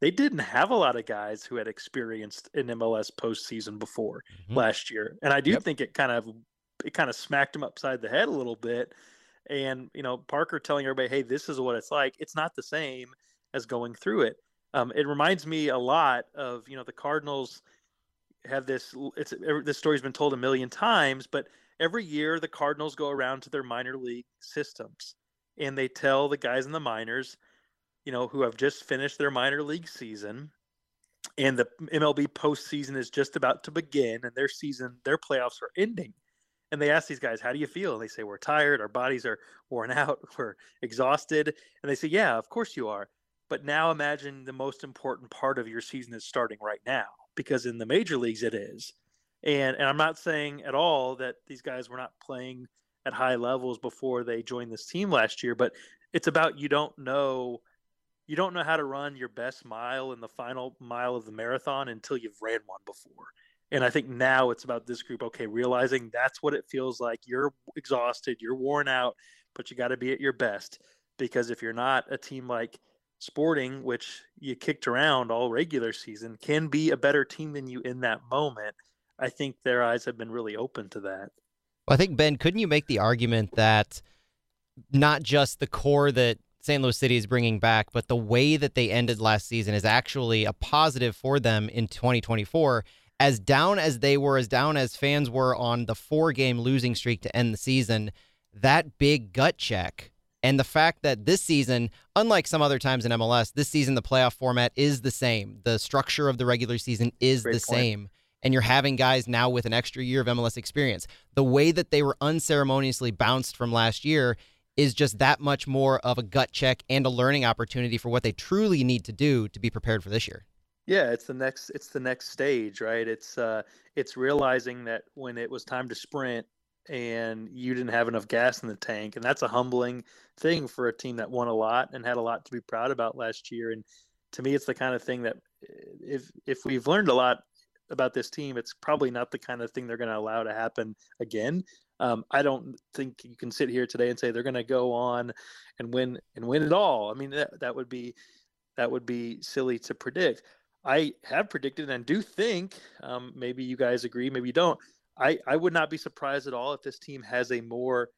They didn't have a lot of guys who had experienced an M L S postseason before mm-hmm. last year. And I do yep. think it kind of it kind of smacked them upside the head a little bit. And, you know, Parker telling everybody, hey, this is what it's like. It's not the same as going through it. Um, it reminds me a lot of, you know, the Cardinals have this, it's, this story's been told a million times, but every year the Cardinals go around to their minor league systems and they tell the guys in the minors, you know, who have just finished their minor league season and the M L B postseason is just about to begin and their season, their playoffs are ending. And they ask these guys, how do you feel? And they say, we're tired. Our bodies are worn out. We're exhausted. And they say, yeah, of course you are. But now imagine the most important part of your season is starting right now, because in the major leagues it is. And and I'm not saying at all that these guys were not playing at high levels before they joined this team last year, but it's about you don't know you don't know how to run your best mile in the final mile of the marathon until you've ran one before. And I think now it's about this group, okay, realizing that's what it feels like. You're exhausted, you're worn out, but you got to be at your best. Because if you're not, a team like Sporting, which you kicked around all regular season, can be a better team than you in that moment. I think their eyes have been really open to that. Well, I think, Ben, couldn't you make the argument that not just the core that Saint Louis City is bringing back, but the way that they ended last season is actually a positive for them in twenty twenty-four? As down as they were, as down as fans were on the four-game losing streak to end the season, that big gut check and the fact that this season, unlike some other times in M L S, this season the playoff format is the same. The structure of the regular season is Great the point. same. And you're having guys now with an extra year of M L S experience. The way that they were unceremoniously bounced from last year is just that much more of a gut check and a learning opportunity for what they truly need to do to be prepared for this year. Yeah, it's the next it's the next stage, right? It's uh, it's realizing that when it was time to sprint and you didn't have enough gas in the tank, and that's a humbling thing for a team that won a lot and had a lot to be proud about last year. And to me, it's the kind of thing that if if we've learned a lot about this team, it's probably not the kind of thing they're going to allow to happen again. Um, I don't think you can sit here today and say they're going to go on and win and win it all. I mean, that, that would be that would be silly to predict. I have predicted and do think, um, maybe you guys agree, maybe you don't. I, I would not be surprised at all if this team has a more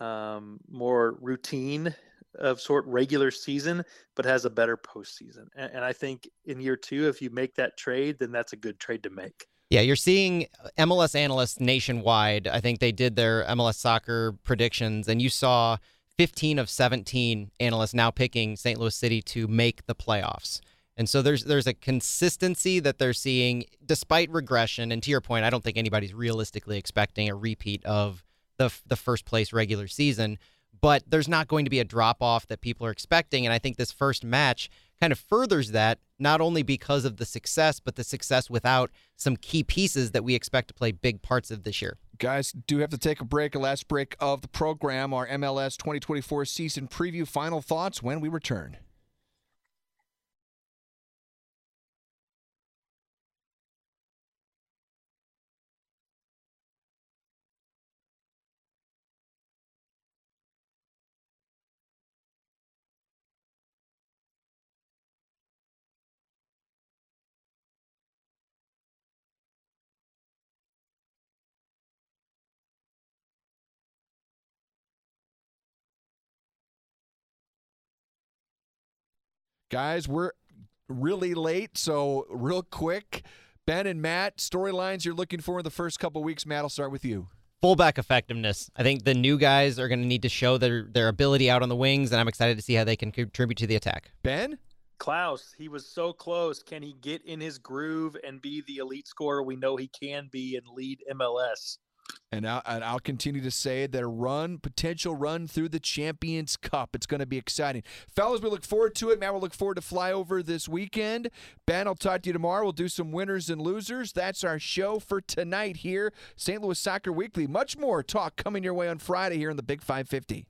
um, more routine of sort regular season, but has a better postseason. And, and I think in year two, if you make that trade, then that's a good trade to make. Yeah, you're seeing M L S analysts nationwide. I think they did their M L S soccer predictions, and you saw fifteen of seventeen analysts now picking Saint Louis City to make the playoffs. And so there's there's a consistency that they're seeing despite regression. And to your point, I don't think anybody's realistically expecting a repeat of the the first place regular season, but there's not going to be a drop off that people are expecting. And I think this first match kind of furthers that, not only because of the success, but the success without some key pieces that we expect to play big parts of this year. Guys, do have to take a break, a last break of the program, our M L S twenty twenty-four season preview. Final thoughts when we return. Guys, we're really late, so real quick, Ben and Matt, storylines you're looking for in the first couple of weeks. Matt, I'll start with you. Fullback effectiveness. I think the new guys are going to need to show their, their ability out on the wings, and I'm excited to see how they can contribute to the attack. Ben? Klauss, he was so close. Can he get in his groove and be the elite scorer we know he can be and lead M L S? And I'll, and I'll continue to say their run, potential run through the Champions Cup. It's going to be exciting. Fellas, we look forward to it. Matt, we'll look forward to Flyover this weekend. Ben, I'll talk to you tomorrow. We'll do some winners and losers. That's our show for tonight here, Saint Louis Soccer Weekly. Much more talk coming your way on Friday here on the Big five fifty.